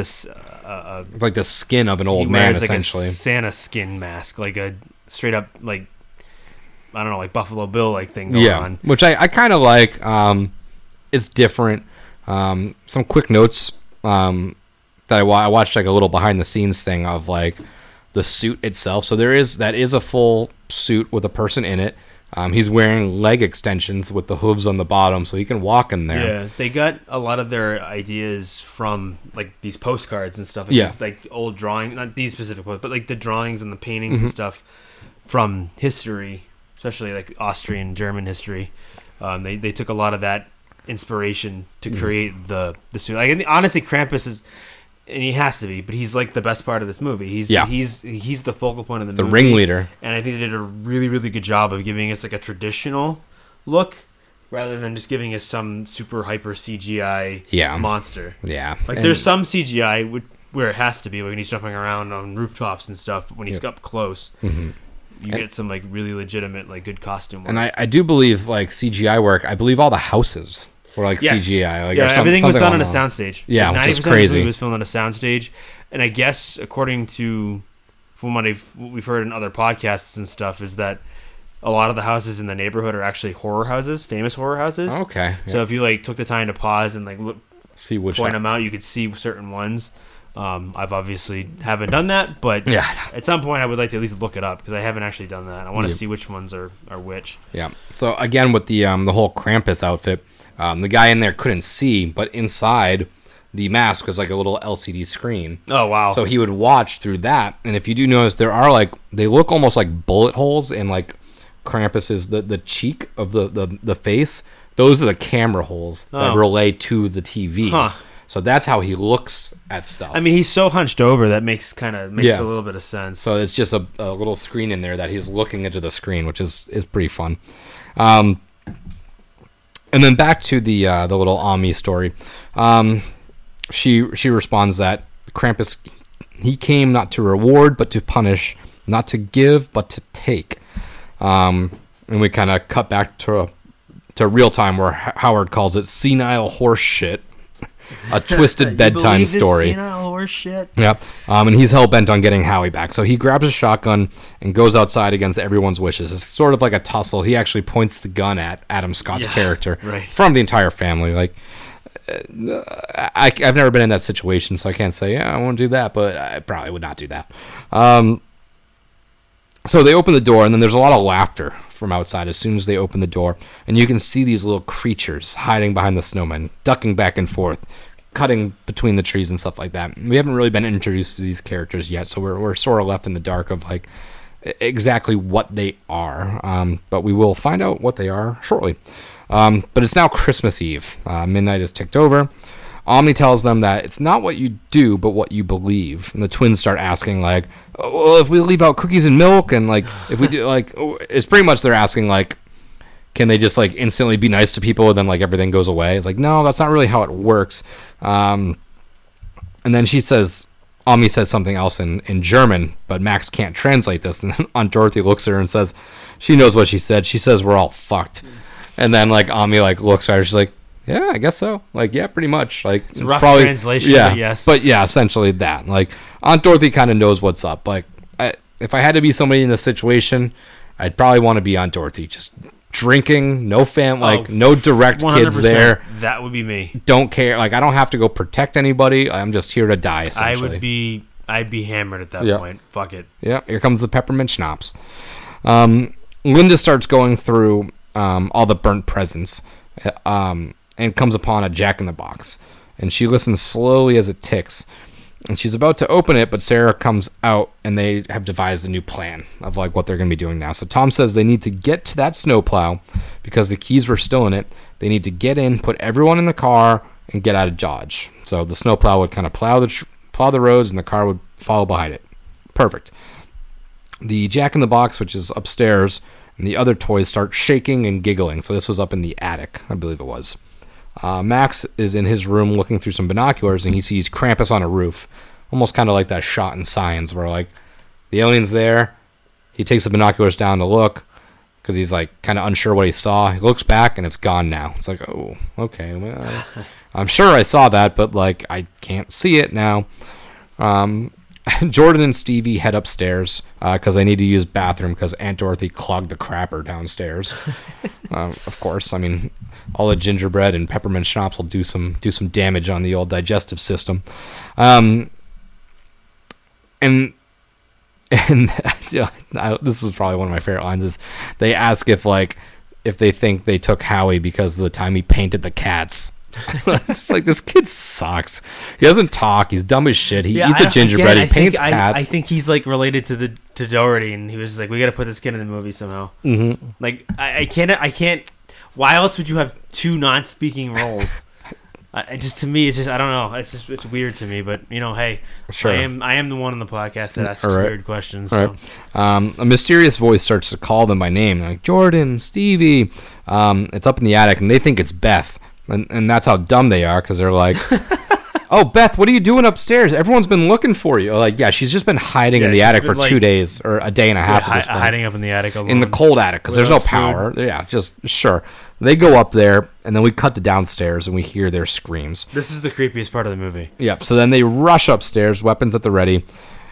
it's like the skin of an old man, essentially. He wears like a Santa skin mask, like a straight up like I don't know, like Buffalo Bill like thing going on. Which I kind of like. It's different. Some quick notes that I watched like a little behind the scenes thing of like the suit itself. So that is a full suit with a person in it. He's wearing leg extensions with the hooves on the bottom, so he can walk in there. Yeah, they got a lot of their ideas from like these postcards and stuff. Just, like old drawings, not these specific ones, but like the drawings and the paintings and stuff from history, especially like Austrian German history. They took a lot of that inspiration to create the suit. Like, and honestly, Krampus is. And he has to be, but he's like the best part of this movie. He's the focal point of the movie. The ringleader. And I think they did a really, really good job of giving us like a traditional look rather than just giving us some super hyper CGI monster. Yeah. Like there's some CGI where it has to be, like when he's jumping around on rooftops and stuff, but when he's up close, you get some like really legitimate, like good costume work. And I do believe like CGI work, I believe all the houses or like CGI. Like everything was done on a soundstage. Yeah, like which is crazy. 90% of the movie was filmed on a soundstage. And I guess, according to from what we've heard in other podcasts and stuff, is that a lot of the houses in the neighborhood are actually horror houses, famous horror houses. Okay. Yeah. So if you like took the time to pause and like look, see which point them out, you could see certain ones. I've obviously haven't done that, but at some point I would like to at least look it up because I haven't actually done that. I want to see which ones are which. Yeah. So again, with the whole Krampus outfit, the guy in there couldn't see, but inside the mask was like a little LCD screen. Oh, wow. So he would watch through that. And if you do notice, there are like, they look almost like bullet holes in like Krampus's, the cheek of the face. Those are the camera holes that relay to the TV. Huh. So that's how he looks at stuff. I mean, he's so hunched over that makes a little bit of sense. So it's just a little screen in there that he's looking into the screen, which is pretty fun. And then back to the little Ami story. She responds that Krampus, he came not to reward but to punish, not to give but to take. And we kind of cut back to real time where Howard calls it senile horse shit. A twisted bedtime story. Senile horse shit. Yep. And he's hell bent on getting Howie back, so he grabs his shotgun and goes outside against everyone's wishes. It's sort of like a tussle. He actually points the gun at Adam Scott's character from the entire family. Like, I've never been in that situation, so I can't say I won't do that, but I probably would not do that. So they open the door, and then there's a lot of laughter from outside as soon as they open the door, and you can see these little creatures hiding behind the snowmen, ducking back and forth, cutting between the trees and stuff like that. We haven't really been introduced to these characters yet, so we're sort of left in the dark of like exactly what they are, but we will find out what they are shortly. But it's now Christmas Eve. Midnight is ticked over. Omni tells them that it's not what you do, but what you believe. And the twins start asking, like, well, if we leave out cookies and milk, and, like, if we do, like, it's pretty much they're asking, like, can they just, like, instantly be nice to people and then, like, everything goes away? It's like, no, that's not really how it works. And then she says, Omni says something else in German, but Max can't translate this. And Aunt Dorothy looks at her and says, she knows what she said. She says, we're all fucked. And then, like, Omni, like, looks at her. She's like, yeah, I guess so. Like, yeah, pretty much. Like, it's rough probably translation, but yes. But yeah, essentially that. Like, Aunt Dorothy kind of knows what's up. Like, if I had to be somebody in this situation, I'd probably want to be Aunt Dorothy. Just drinking, no direct kids there. That would be me. Don't care. Like, I don't have to go protect anybody. I'm just here to die, essentially. I'd be hammered at that point. Fuck it. Yeah, here comes the peppermint schnapps. Linda starts going through all the burnt presents. And comes upon a jack-in-the-box. And she listens slowly as it ticks. And she's about to open it, but Sarah comes out, and they have devised a new plan of like what they're going to be doing now. So Tom says they need to get to that snowplow because the keys were still in it. They need to get in, put everyone in the car, and get out of Dodge. So the snowplow would kind of plow the roads, and the car would follow behind it. Perfect. The jack-in-the-box, which is upstairs, and the other toys start shaking and giggling. So this was up in the attic, I believe it was. Max is in his room looking through some binoculars, and he sees Krampus on a roof, almost kind of like that shot in Signs where like the alien's there. He takes the binoculars down to look because he's like kind of unsure what he saw. He looks back and it's gone now. It's like, oh, okay. Well, I'm sure I saw that, but like I can't see it now. Jordan and Stevie head upstairs because they need to use bathroom because Aunt Dorothy clogged the crapper downstairs. Of course, I mean, all the gingerbread and peppermint schnapps will do some damage on the old digestive system. And this is probably one of my favorite lines is they ask if they think they took Howie because of the time he painted the cats. It's like this kid sucks. He doesn't talk. He's dumb as shit. He eats a gingerbread. He paints cats. I think he's like related to Dougherty, and he was just like, we got to put this kid in the movie somehow. Mm-hmm. Like I can't. Why else would you have two non-speaking roles? I don't know. It's weird to me. But you know, hey, sure. I am the one on the podcast that asks weird questions. So. A mysterious voice starts to call them by name, like Jordan, Stevie. It's up in the attic, and they think it's Beth. And that's how dumb they are because they're like, oh, Beth, what are you doing upstairs? Everyone's been looking for you. Like, yeah, she's just been hiding in the attic for 2 days or a day and a half. Yeah, hiding up in the attic. Alone. In the cold attic because there's no power. Food. Yeah, just sure. They go up there and then we cut to downstairs and we hear their screams. This is the creepiest part of the movie. Yep. So then they rush upstairs, weapons at the ready.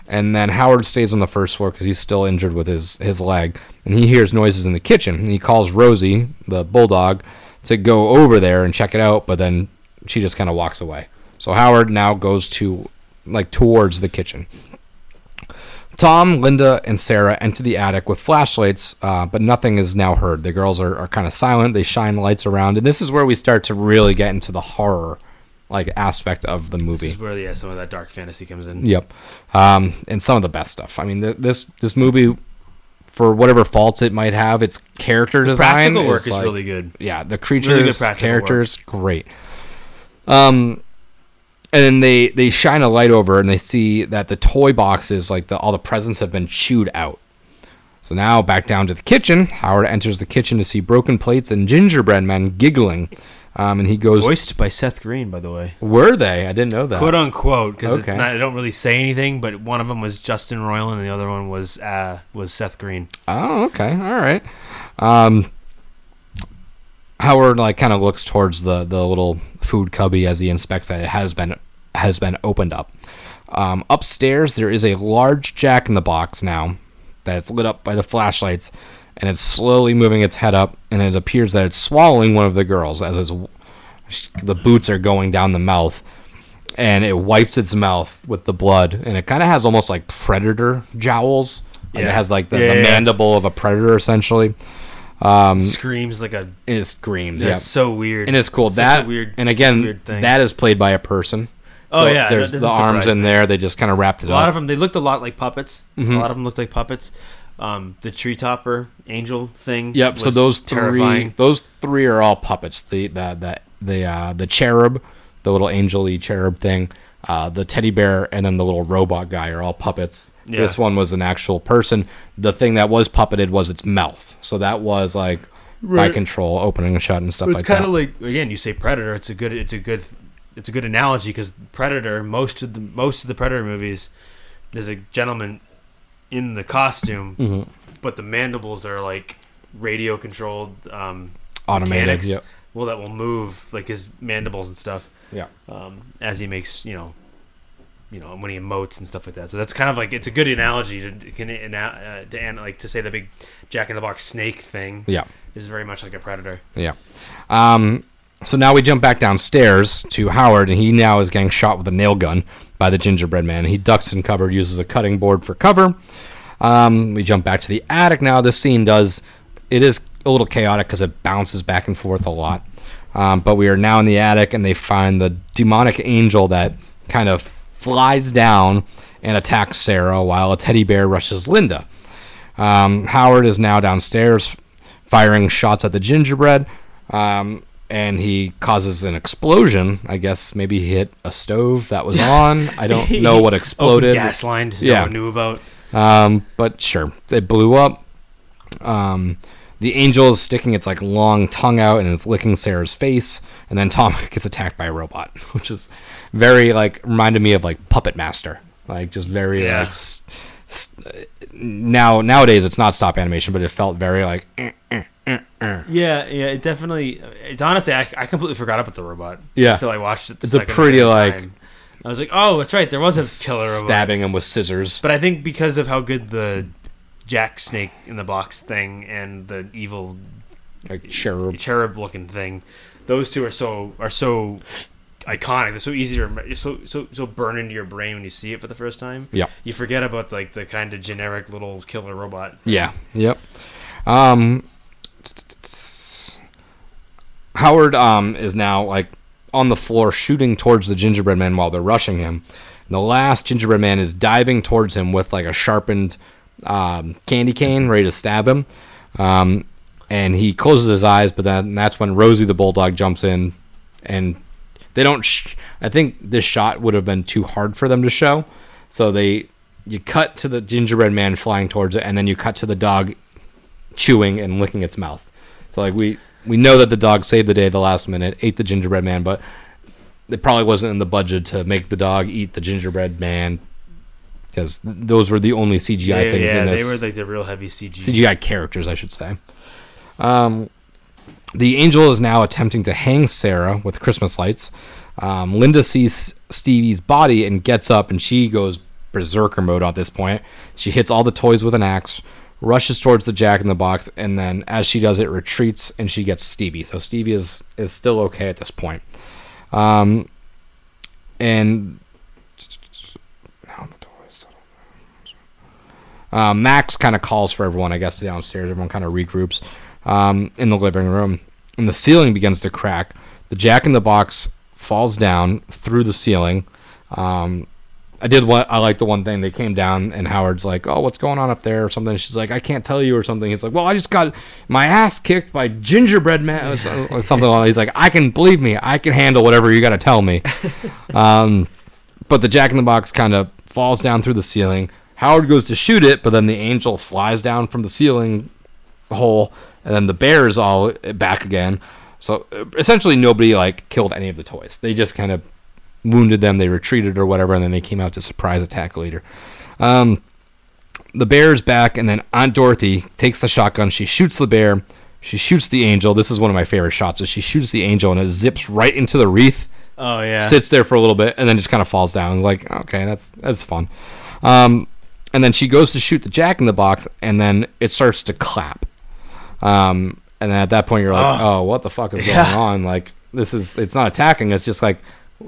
And then Howard stays on the first floor because he's still injured with his leg. And he hears noises in the kitchen. And he calls Rosie, the bulldog, to go over there and check it out, but then she just kind of walks away. So Howard now goes to towards the kitchen. Tom, Linda, and Sarah enter the attic with flashlights, but nothing is now heard. The girls are kind of silent. They shine lights around, and this is where we start to really get into the horror like aspect of the movie. This is where some of that dark fantasy comes in. Yep, and some of the best stuff. I mean, this movie, for whatever faults it might have, its character design, practical work is really good. Yeah, the creatures, really characters, great. And then they shine a light over and they see that the toy boxes, all the presents have been chewed out. So now back down to the kitchen. Howard enters the kitchen to see broken plates and gingerbread men giggling. And he goes... Voiced by Seth Green, by the way. Were they? I didn't know that. Quote unquote, because I don't really say anything, but one of them was Justin Roiland and the other one was Seth Green. Oh, okay. All right. Howard kind of looks towards the little food cubby as he inspects that it has been opened up. Upstairs, there is a large jack-in-the-box now that's lit up by the flashlights, and it's slowly moving its head up, and it appears that it's swallowing one of the girls as the boots are going down the mouth, and it wipes its mouth with the blood, and it kind of has almost like predator jowls. Yeah. It has the mandible of a predator, essentially. It screams. That's so weird. And it's cool. That is played by a person. So there's the arms in there. They just kind of wrapped it up. They looked a lot like puppets. Mm-hmm. A lot of them looked like puppets. The tree topper angel thing. Yep. So those three are all puppets. The cherub, the little angel-y cherub thing, the teddy bear, and then the little robot guy are all puppets. Yeah. This one was an actual person. The thing that was puppeted was its mouth. So that was by control, opening and shutting and stuff like that. It's kind of again, you say predator. It's a good analogy because predator. Most of the predator movies, there's a gentleman in the costume, mm-hmm. but the mandibles are radio controlled, automated mechanics. Yep. Well, that will move his mandibles and stuff. Yeah. As he makes when he emotes and stuff like that. So that's kind of it's a good analogy to say the big Jack in the Box snake thing. Yeah. Is very much like a predator. Yeah. So now we jump back downstairs to Howard, and he now is getting shot with a nail gun by the gingerbread man. He ducks in cover, uses a cutting board for cover. We jump back to the attic now. This scene is a little chaotic because it bounces back and forth a lot. But we are now in the attic, and they find the demonic angel that kind of flies down and attacks Sarah while a teddy bear rushes Linda. Howard is now downstairs firing shots at the gingerbread. And he causes an explosion. I guess maybe he hit a stove that was on. I don't know what exploded. Open gas line. Yeah. No one knew about. But sure, it blew up. The angel is sticking its long tongue out and it's licking Sarah's face. And then Tom gets attacked by a robot, which is very reminded me of Puppet Master. Just very nowadays it's not stop animation, but it felt very Yeah, it definitely. It's honestly, I completely forgot about the robot. Yeah, until I watched it. It's a pretty I was like, oh, that's right. There was a killer robot stabbing him with scissors. But I think because of how good the Jack Snake in the Box thing and the evil cherub looking thing, those two are so iconic. They're so easy to remember. So burn into your brain when you see it for the first time. Yeah, you forget about the kind of generic little killer robot. Yeah. Yep. Howard is now on the floor shooting towards the gingerbread man while they're rushing him. And the last gingerbread man is diving towards him with a sharpened candy cane ready to stab him. And he closes his eyes, but then that's when Rosie the bulldog jumps in, and they don't. I think this shot would have been too hard for them to show, so you cut to the gingerbread man flying towards it, and then you cut to the dog chewing and licking its mouth. So we know that the dog saved the day at the last minute, ate the gingerbread man, but it probably wasn't in the budget to make the dog eat the gingerbread man because those were the only CGI things in this. Yeah, they were the real heavy CGI characters, I should say. The angel is now attempting to hang Sarah with Christmas lights. Linda sees Stevie's body and gets up, and she goes berserker mode at this point. She hits all the toys with an axe, rushes towards the Jack-in-the-Box, and then as she does, it retreats, and she gets Stevie. So Stevie is still okay at this point. And Max kind of calls for everyone, I guess, downstairs. Everyone kind of regroups in the living room, and the ceiling begins to crack. The Jack-in-the-Box falls down through the ceiling. I like the one thing. They came down and Howard's like, oh, what's going on up there or something. And she's like, I can't tell you or something. He's like, well, I just got my ass kicked by Gingerbread Man or something. He's like, I can handle whatever you got to tell me. But the Jack in the Box kind of falls down through the ceiling. Howard goes to shoot it, but then the angel flies down from the ceiling hole, and then the bear is all back again. So essentially nobody like killed any of the toys. They just kind of wounded them, they retreated or whatever, and then they came out to surprise attack later. The bear's back, and then Aunt Dorothy takes the shotgun. She shoots the bear. She shoots the angel. This is one of my favorite shots. Is she shoots the angel, and it zips right into the wreath. Oh, yeah. Sits there for a little bit, and then just kind of falls down. It's like, okay, that's fun. And then she goes to shoot the Jack in the Box, and then it starts to clap. And then at that point, you're like, oh what the fuck is going on? Like, it's not attacking. It's just like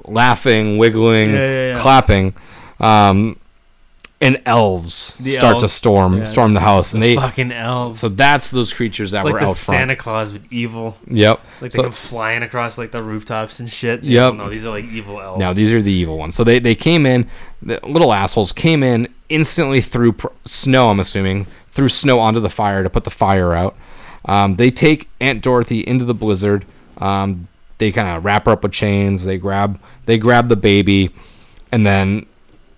laughing, wiggling, clapping, and elves start to storm the house, and they fucking elves. So that's those creatures that were out front. Santa Claus with evil. Yep. Like they come flying across like the rooftops and shit. Yep. No, these are like evil elves. No, these are the evil ones. So they came in. The little assholes came in, instantly threw snow. I'm assuming threw snow onto the fire to put the fire out. They take Aunt Dorothy into the blizzard. They kind of wrap her up with chains. They grab the baby, and then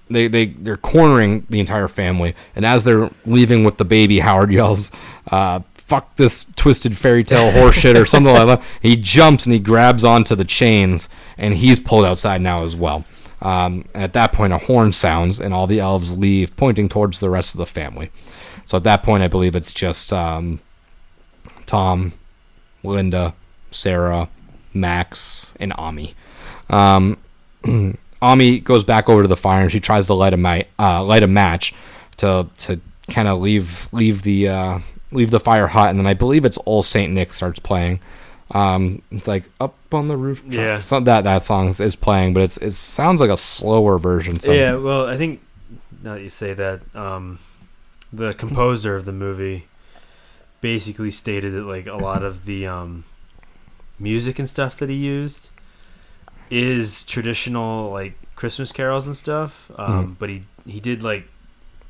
they're cornering the entire family. And as they're leaving with the baby, Howard yells, "Fuck this twisted fairy tale horseshit" or something like that. He jumps and he grabs onto the chains, and he's pulled outside now as well. At that point, a horn sounds, and all the elves leave, pointing towards the rest of the family. So at that point, I believe it's just Tom, Linda, Sarah, Max, and Ami. Ami goes back over to the fire, and she tries to light a match to kind of leave the fire hot. And then I believe it's Old Saint Nick starts playing. It's like Up on the Roof. Yeah, it's not that song is playing, but it sounds like a slower version. So. Yeah, well, I think now that you say that, the composer of the movie basically stated that like a lot of the music and stuff that he used is traditional like Christmas carols and stuff, but he did like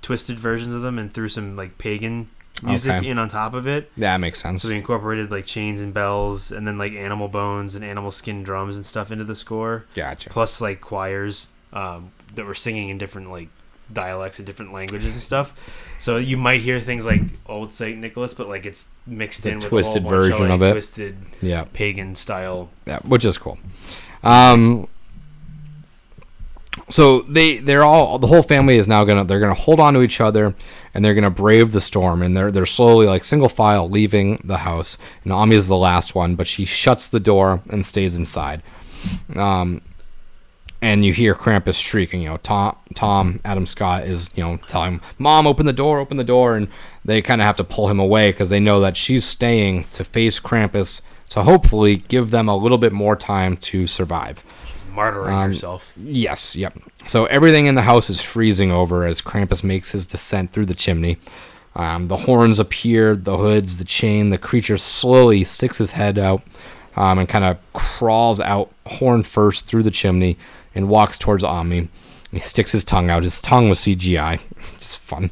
twisted versions of them and threw some like pagan music in on top of it. That makes sense. So they incorporated like chains and bells, and then like animal bones and animal skin drums and stuff into the score. Gotcha. Plus like choirs that were singing in different like dialects and different languages and stuff. So you might hear things like Old St. Nicholas, but like it's mixed in with a twisted version of it, twisted pagan style. Yeah, which is cool. So they're all, the whole family is now they're gonna hold on to each other, and they're gonna brave the storm, and they're slowly like single file leaving the house. And Ami is the last one, but she shuts the door and stays inside. And you hear Krampus shrieking, Tom, Adam Scott is, telling him, Mom, open the door, and they kind of have to pull him away because they know that she's staying to face Krampus to hopefully give them a little bit more time to survive. Martyring herself. Yes, yep. So everything in the house is freezing over as Krampus makes his descent through the chimney. The horns appear, the hoods, the chain, the creature slowly sticks his head out and kind of crawls out horn first through the chimney and walks towards Ami. He sticks his tongue out. His tongue was CGI. It's fun.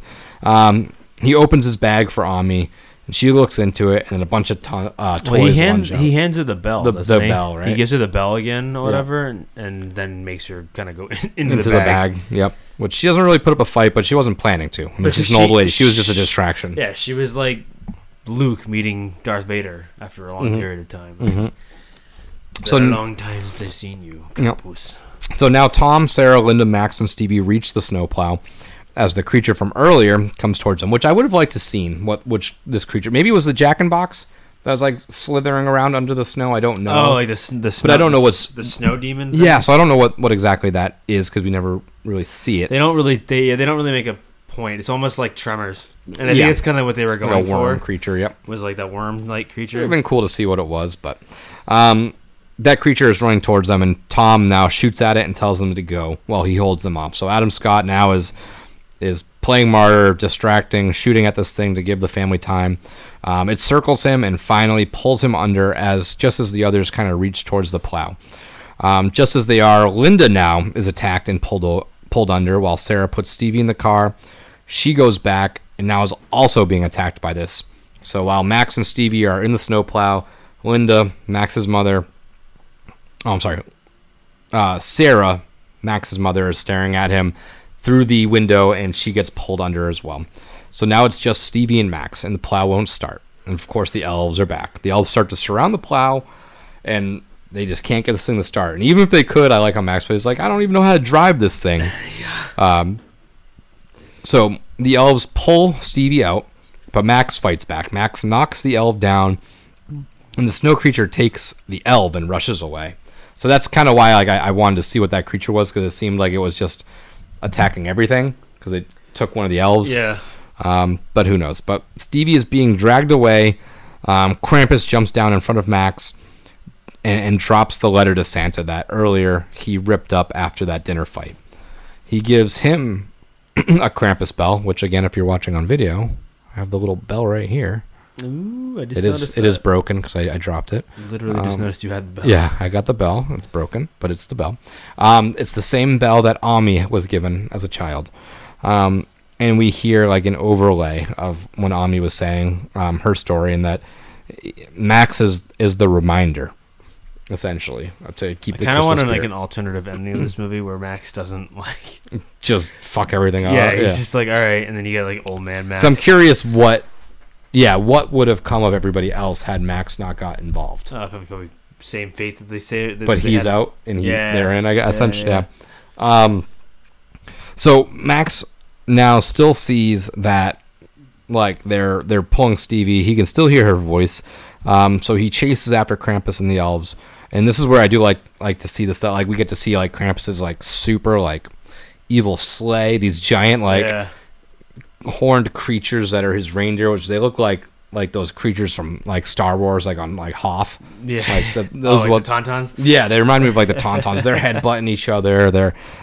He opens his bag for Ami, and she looks into it, and then a bunch of toys lunge out. He hands her the bell. The bell, right? He gives her the bell again or whatever, and then makes her kind of go into the bag. Yep. Which she doesn't really put up a fight, but she wasn't planning to. I mean, she's an old lady. She was just a distraction. Yeah, she was like Luke meeting Darth Vader after a long period of time. Like, so long times they've seen you, Krampus. Yep. So now Tom, Sarah, Linda, Max, and Stevie reach the snowplow as the creature from earlier comes towards them, which I would have liked to seen. Which this creature? Maybe it was the Jack in Box that was like slithering around under the snow. I don't know. Oh, like the snow. But I don't know what's the snow demon thing? Yeah, so I don't know what exactly that is because we never really see it. They don't really make a point. It's almost like Tremors, and I think it's kind of what they were going for. A worm creature. Yep, was like that worm-like creature. It would have been cool to see what it was, but. That creature is running towards them, and Tom now shoots at it and tells them to go while he holds them off. So Adam Scott now is playing martyr, distracting, shooting at this thing to give the family time. It circles him and finally pulls him under as the others kind of reach towards the plow. Just as they are, Linda now is attacked and pulled under while Sarah puts Stevie in the car. She goes back and now is also being attacked by this. So while Max and Stevie are in the snowplow, Linda, Max's mother, Sarah, Max's mother, is staring at him through the window, and she gets pulled under as well. So now it's just Stevie and Max, and the plow won't start. And of course, the elves are back. The elves start to surround the plow, and they just can't get this thing to start. And even if they could, I like how Max plays like, I don't even know how to drive this thing. So the elves pull Stevie out, but Max fights back. Max knocks the elf down, and the snow creature takes the elf and rushes away. So that's kind of why I wanted to see what that creature was, because it seemed like it was just attacking everything because it took one of the elves. Yeah. But who knows? But Stevie is being dragged away. Krampus jumps down in front of Max and drops the letter to Santa that earlier he ripped up after that dinner fight. He gives him a Krampus bell, which again, if you're watching on video, I have the little bell right here. Ooh, I just noticed that. It is broken because I dropped it. Literally just noticed you had the bell. Yeah, I got the bell. It's broken, but it's the bell. It's the same bell that Ami was given as a child. And we hear like an overlay of when Ami was saying her story, and that Max is the reminder, essentially, to keep the Christmas spirit. I kind of wanted like an alternative ending of this movie where Max doesn't like... just fuck everything up. Yeah, he's just like, all right, and then you get like old man Max. So I'm curious what would have come of everybody else had Max not got involved? Probably same fate that they say. But he's out and they're in, I guess, essentially. Yeah. So Max now still sees that, like, they're pulling Stevie. He can still hear her voice. So he chases after Krampus and the elves. And this is where I do like to see the stuff. Like, we get to see like Krampus's like super like evil sleigh. These giant horned creatures that are his reindeer, which they look like those creatures from like Star Wars, like on like Hoth. Yeah, like the Tauntauns. Yeah, they remind me of like the Tauntauns. They're headbutting each other.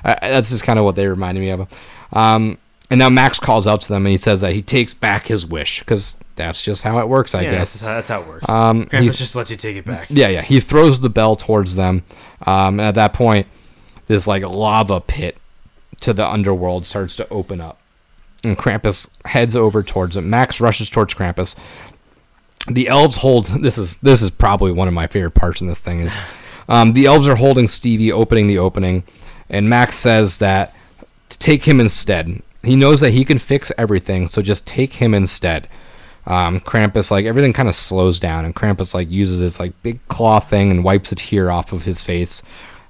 That's just kind of what they reminded me of. And now Max calls out to them and he says that he takes back his wish because that's just how it works, I guess. That's how it works. Krampus just lets you take it back. Yeah. He throws the bell towards them. And at that point, this like lava pit to the underworld starts to open up. And Krampus heads over towards him. Max rushes towards Krampus. The elves hold... This is probably one of my favorite parts in this thing. Is the elves are holding Stevie, opening the opening. And Max says that to take him instead. He knows that he can fix everything, so just take him instead. Krampus, like, everything kind of slows down. And Krampus, like, uses this, like, big claw thing and wipes a tear off of his face.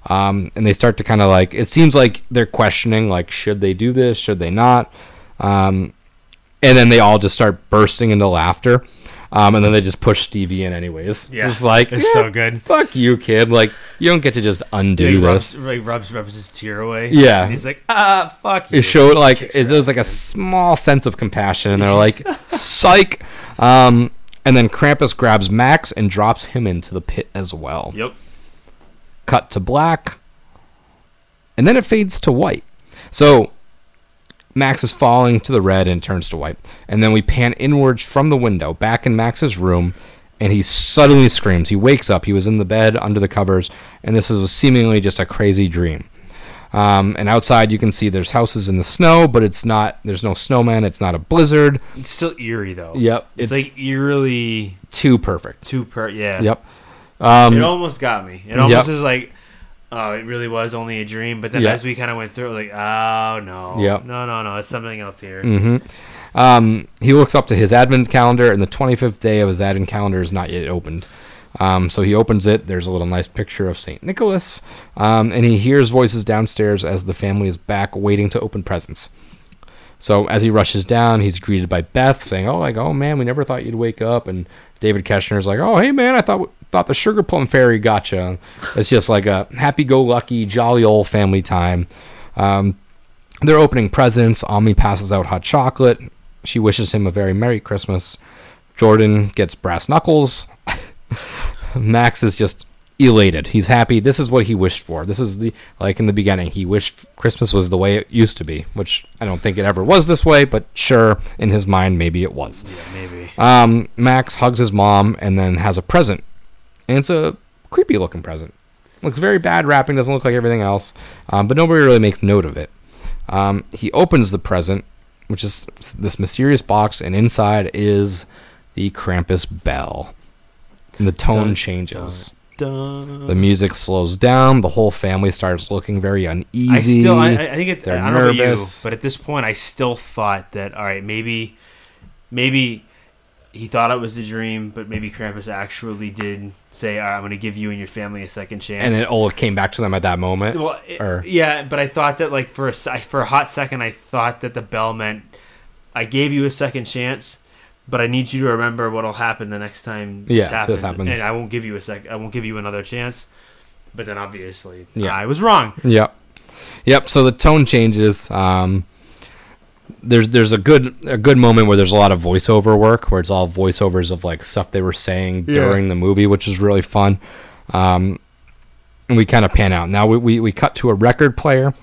And they start to kind of, like... It seems like they're questioning, like, should they do this? Should they not? And then they all just start bursting into laughter. And then they just push Stevie in anyways. Yeah. Just like, it's so good. Fuck you, kid. Like, you don't get to just undo this. Rubs his tear away. Yeah. And he's like, fuck you. It showed like, there's like a small sense of compassion. And they're like, psych. And then Krampus grabs Max and drops him into the pit as well. Yep. Cut to black. And then it fades to white. So... Max is falling to the red and turns to white. And then we pan inwards from the window, back in Max's room, and he suddenly screams. He wakes up. He was in the bed under the covers, and this is seemingly just a crazy dream. And outside, you can see there's houses in the snow, but it's not. There's no snowman. It's not a blizzard. It's still eerie, though. Yep. It's like eerily... Too perfect. Yeah. Yep. It almost got me. It almost was like... Oh, it really was only a dream. But then as we kind of went through, like, oh, no. Yep. No. It's something else here. Mm-hmm. He looks up to his advent calendar, and the 25th day of his advent calendar is not yet opened. So he opens it. There's a little nice picture of St. Nicholas. And he hears voices downstairs as the family is back waiting to open presents. So as he rushes down, he's greeted by Beth saying, oh, man, we never thought you'd wake up. And David Koechner's like, oh, hey, man, I thought the sugar plum fairy gotcha. It's just like a happy-go-lucky, jolly old family time. They're opening presents. Ami passes out hot chocolate. She wishes him a very Merry Christmas. Jordan gets brass knuckles. Max is just elated. He's happy. This is what he wished for. This is like in the beginning, he wished Christmas was the way it used to be, which I don't think it ever was this way, but sure, in his mind, maybe it was. Yeah, maybe. Max hugs his mom and then has a present. And it's a creepy looking present. Looks very bad wrapping, doesn't look like everything else, but nobody really makes note of it. He opens the present, which is this mysterious box, and inside is the Krampus bell. And the tone changes. The music slows down. The whole family starts looking very uneasy. I don't know about you, but at this point, I still thought that, all right, maybe he thought it was a dream, but maybe Krampus actually did say, all right, I'm going to give you and your family a second chance. And it all came back to them at that moment. Well, yeah, but I thought that, like, for a hot second, I thought that the bell meant, I gave you a second chance, but I need you to remember what'll happen the next time this happens. And I won't give you I won't give you another chance. But then obviously, I was wrong. Yep. So the tone changes. There's a good moment where there's a lot of voiceover work, where it's all voiceovers of like stuff they were saying during the movie, which is really fun. And we kind of pan out. Now we cut to a record player.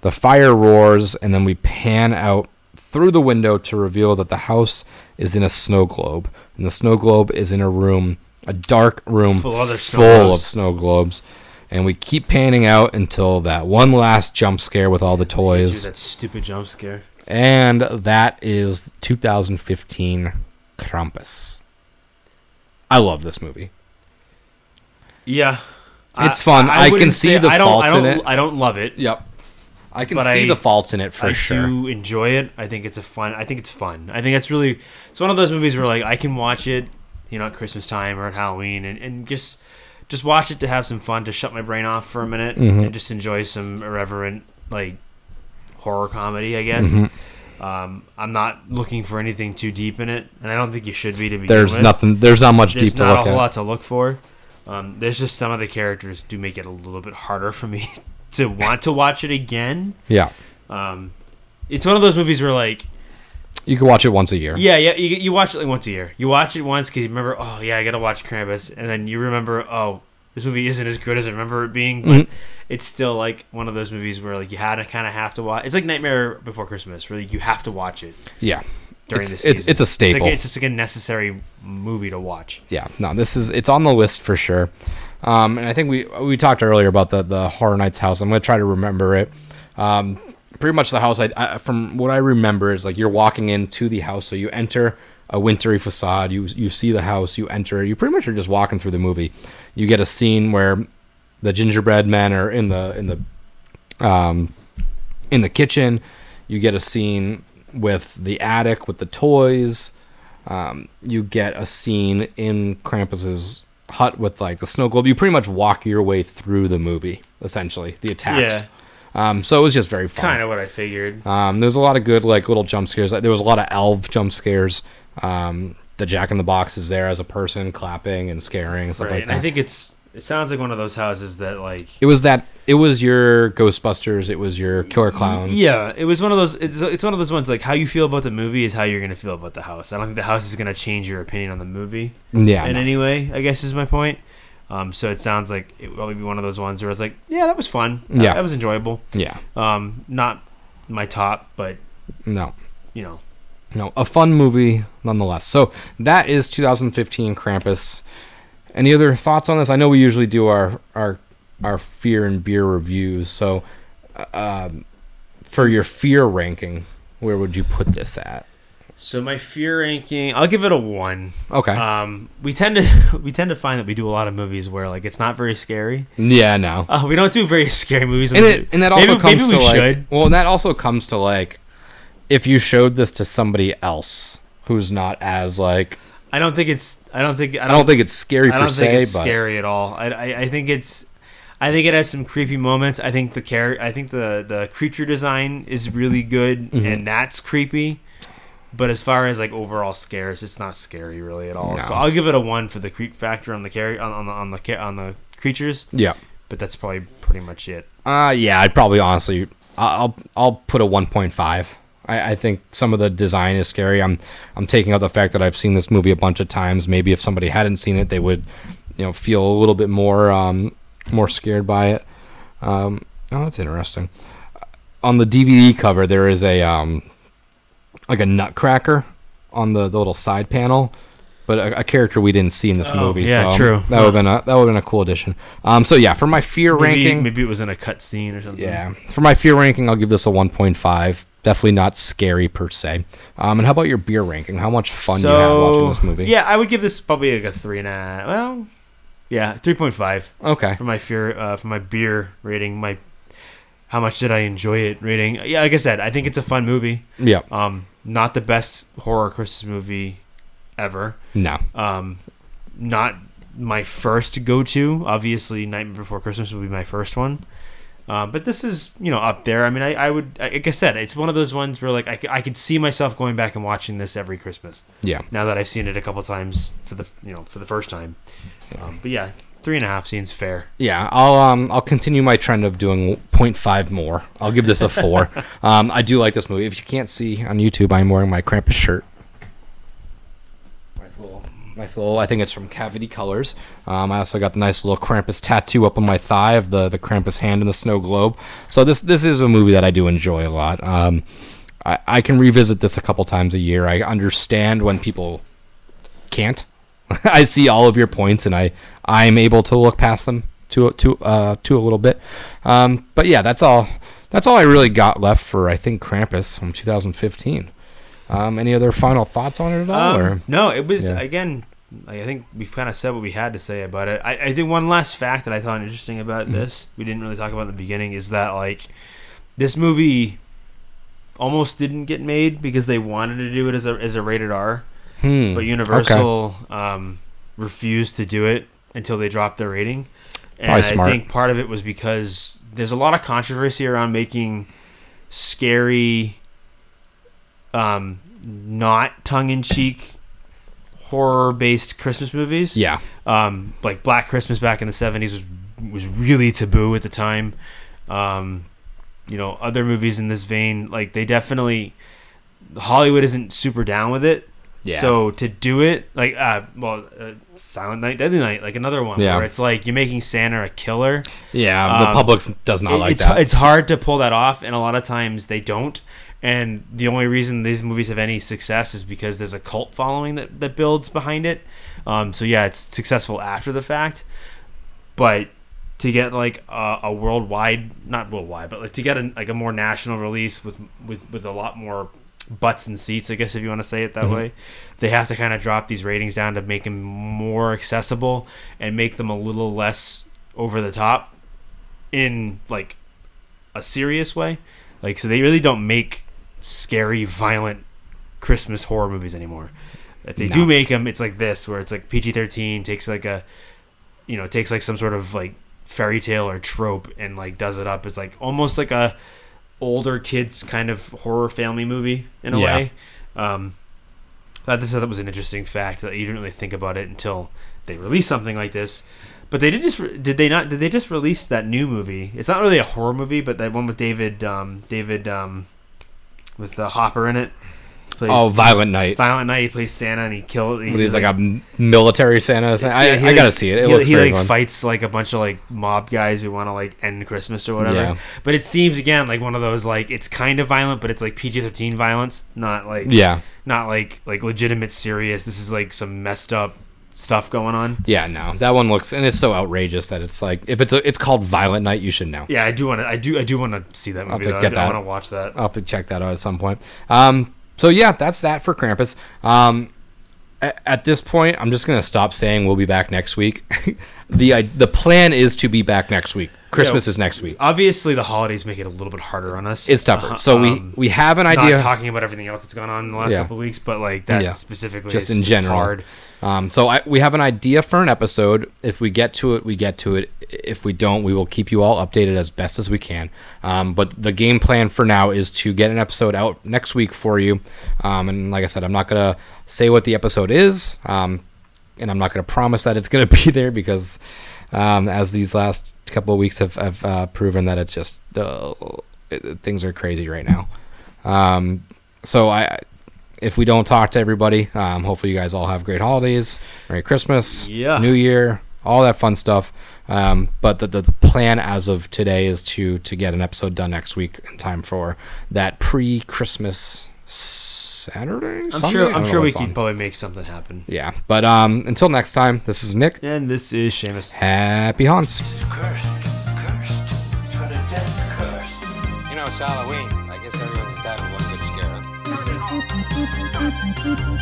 The fire roars, and then we pan out through the window to reveal that the house is in a snow globe, and the snow globe is in a dark room full of snow globes. And we keep panning out until that one last jump scare with all the toys. That stupid jump scare. And that is 2015 Krampus. I love this movie. Yeah, it's fun. I can see the faults in it. I don't love it. Yep. I can see the faults in it for sure. I do enjoy it. I think it's fun. I think it's one of those movies where like I can watch it, you know, at Christmas time or at Halloween and just watch it to have some fun, to shut my brain off for a minute and just enjoy some irreverent like horror comedy, I guess. Mm-hmm. I'm not looking for anything too deep in it, and I don't think you should be to begin with. There's not much deep to look at. There's not a whole lot to look for. There's just some of the characters do make it a little bit harder for me to want to watch it again. Yeah. It's one of those movies where like you can watch it once a year. Yeah, you watch it like once a year. You watch it once because you remember, oh yeah, I gotta watch Krampus, and then you remember, oh, this movie isn't as good as I remember it being, but it's still like one of those movies where like you had to kind of have to watch. It's like Nightmare Before Christmas, where like, you have to watch it. Yeah. It's a staple. It's just like a necessary movie to watch. Yeah, no, it's on the list for sure. And I think we talked earlier about the Horror Nights house. I'm going to try to remember it. Pretty much the house, I from what I remember, is like you're walking into the house. So you enter a wintry facade. You see the house. You enter. You pretty much are just walking through the movie. You get a scene where the gingerbread men are in the kitchen. You get a scene with the attic with the toys. You get a scene in Krampus's hut with like the snow globe. You pretty much walk your way through the movie, essentially the attacks. Yeah. So it was just very fun. Kind of what I figured. There's a lot of good like little jump scares. There was a lot of elf jump scares. The Jack in the Box is there as a person clapping and scaring and stuff like that. And I think it sounds like one of those houses that like it was your Ghostbusters, it was your Killer Clowns. Yeah, it was one of those. It's one of those ones like how you feel about the movie is how you're gonna feel about the house. I don't think the house is gonna change your opinion on the movie. Yeah. Any way, I guess is my point. So it sounds like it would probably be one of those ones where it's like, yeah, that was fun. That was enjoyable. Yeah. Not my top, but no, you know, no, a fun movie nonetheless. So that is 2015 Krampus. Any other thoughts on this? I know we usually do our Fear and Beer reviews. So, for your fear ranking, where would you put this at? So my fear ranking, I'll give it a 1. Okay. We tend to find that we do a lot of movies where like it's not very scary. Yeah, no. We don't do very scary movies. And that also comes to like if you showed this to somebody else who's not as like. I don't think it's scary per se. I don't think it's scary at all. I think it has some creepy moments. I think the creature design is really good, and that's creepy. But as far as like overall scares, it's not scary really at all. No. So I'll give it a 1 for the creep factor on the creatures. Yeah, but that's probably pretty much it. I'd probably honestly, I'll put a 1.5. I think some of the design is scary. I'm taking out the fact that I've seen this movie a bunch of times. Maybe if somebody hadn't seen it, they would, you know, feel a little bit more scared by it. That's interesting. On the DVD cover, there is a like a nutcracker on the little side panel, but a character we didn't see in this movie. Yeah, so true. That would have been a cool addition. So yeah, for my fear ranking, maybe it was in a cut scene or something. Yeah, for my fear ranking, I'll give this a 1.5. Definitely not scary per se. And how about your beer ranking? How much fun you had watching this movie? Yeah, I would give this probably like a 3.5. Well, yeah, 3.5. Okay. For my fear, for my beer rating, my how much did I enjoy it rating? Yeah, like I said, I think it's a fun movie. Yeah. Not the best horror Christmas movie ever. No. Not my first go-to. Obviously, Nightmare Before Christmas would be my first one. But this is, you know, up there. I mean, I would, like I said, it's one of those ones where, like, I could see myself going back and watching this every Christmas. Yeah. Now that I've seen it a couple times for the first time. But yeah, 3.5 seems fair. Yeah, I'll continue my trend of doing 0.5 more. I'll give this a 4. I do like this movie. If you can't see on YouTube, I'm wearing my Krampus shirt. Nice little, I think it's from Cavity Colors. I also got the nice little Krampus tattoo up on my thigh of the Krampus hand and the snow globe. So this is a movie that I do enjoy a lot. I can revisit this a couple times a year. I understand when people can't. I see all of your points, and I'm able to look past them to a little bit. But yeah, that's all I really got left for, I think, Krampus from 2015. Any other final thoughts on it at all? No, it was, again, I think we've kind of said what we had to say about it. I think one last fact that I found interesting about this, we didn't really talk about in the beginning, is that, like, this movie almost didn't get made because they wanted to do it as a rated R, but Universal refused to do it until they dropped their rating. And I think part of it was because there's a lot of controversy around making scary... not tongue-in-cheek horror-based Christmas movies. Yeah. Like Black Christmas back in the 70s was really taboo at the time. You know, other movies in this vein, like they definitely... Hollywood isn't super down with it. Yeah. So to do it, like, Silent Night, Deadly Night, like another one where it's like you're making Santa a killer. Yeah, the public does not like that. It's hard to pull that off, and a lot of times they don't. And the only reason these movies have any success is because there's a cult following that builds behind it. So yeah, it's successful after the fact. But to get like a worldwide, not worldwide, but like to get a more national release with a lot more butts and seats, I guess if you want to say it that way, they have to kind of drop these ratings down to make them more accessible and make them a little less over the top in like a serious way. Like, so they really don't make scary, violent Christmas horror movies anymore. If they do make them, it's like this, where it's like PG-13 takes like takes like some sort of like fairy tale or trope and like does it up. It's like almost like a older kids kind of horror family movie in a way. I just thought that was an interesting fact that you didn't really think about it until they released something like this. But they did they just release that new movie? It's not really a horror movie, but that one with David with the Hopper in it. Violent Night. Violent Night. He plays Santa and he kills. He's like a military Santa. I gotta see it. He fights like a bunch of like mob guys who want to like end Christmas or whatever. Yeah. But it seems again like one of those like it's kind of violent, but it's like PG-13 violence, not like legitimate serious. This is like some messed up stuff going on. Yeah, no, that one looks, and it's so outrageous that it's like if it's called Violent Night, you should know. Yeah, I do want to see that movie. I want to watch that. I'll have to check that out at some point. So yeah, that's that for Krampus. At this point, I'm just gonna stop saying we'll be back next week. The plan is to be back next week. Christmas is next week. Obviously, the holidays make it a little bit harder on us. It's tougher. So we have an idea. Not talking about everything else that's gone on in the last couple of weeks, but like that specifically, just in general. Hard. So we have an idea for an episode. If we get to it, we get to it. If we don't, we will keep you all updated as best as we can. But the game plan for now is to get an episode out next week for you. And like I said, I'm not going to say what the episode is. And I'm not going to promise that it's going to be there because as these last couple of weeks have proven that it's just things are crazy right now. If we don't talk to everybody, hopefully you guys all have great holidays, Merry Christmas, New Year, all that fun stuff. But the plan as of today is to get an episode done next week in time for that pre-Christmas Saturday? I'm sure we can probably make something happen. Yeah. But until next time, this is Nick. And this is Seamus. Happy Haunts. This is cursed. It's for the death cursed. You know, it's Halloween. I guess everyone's entitled to one good scare.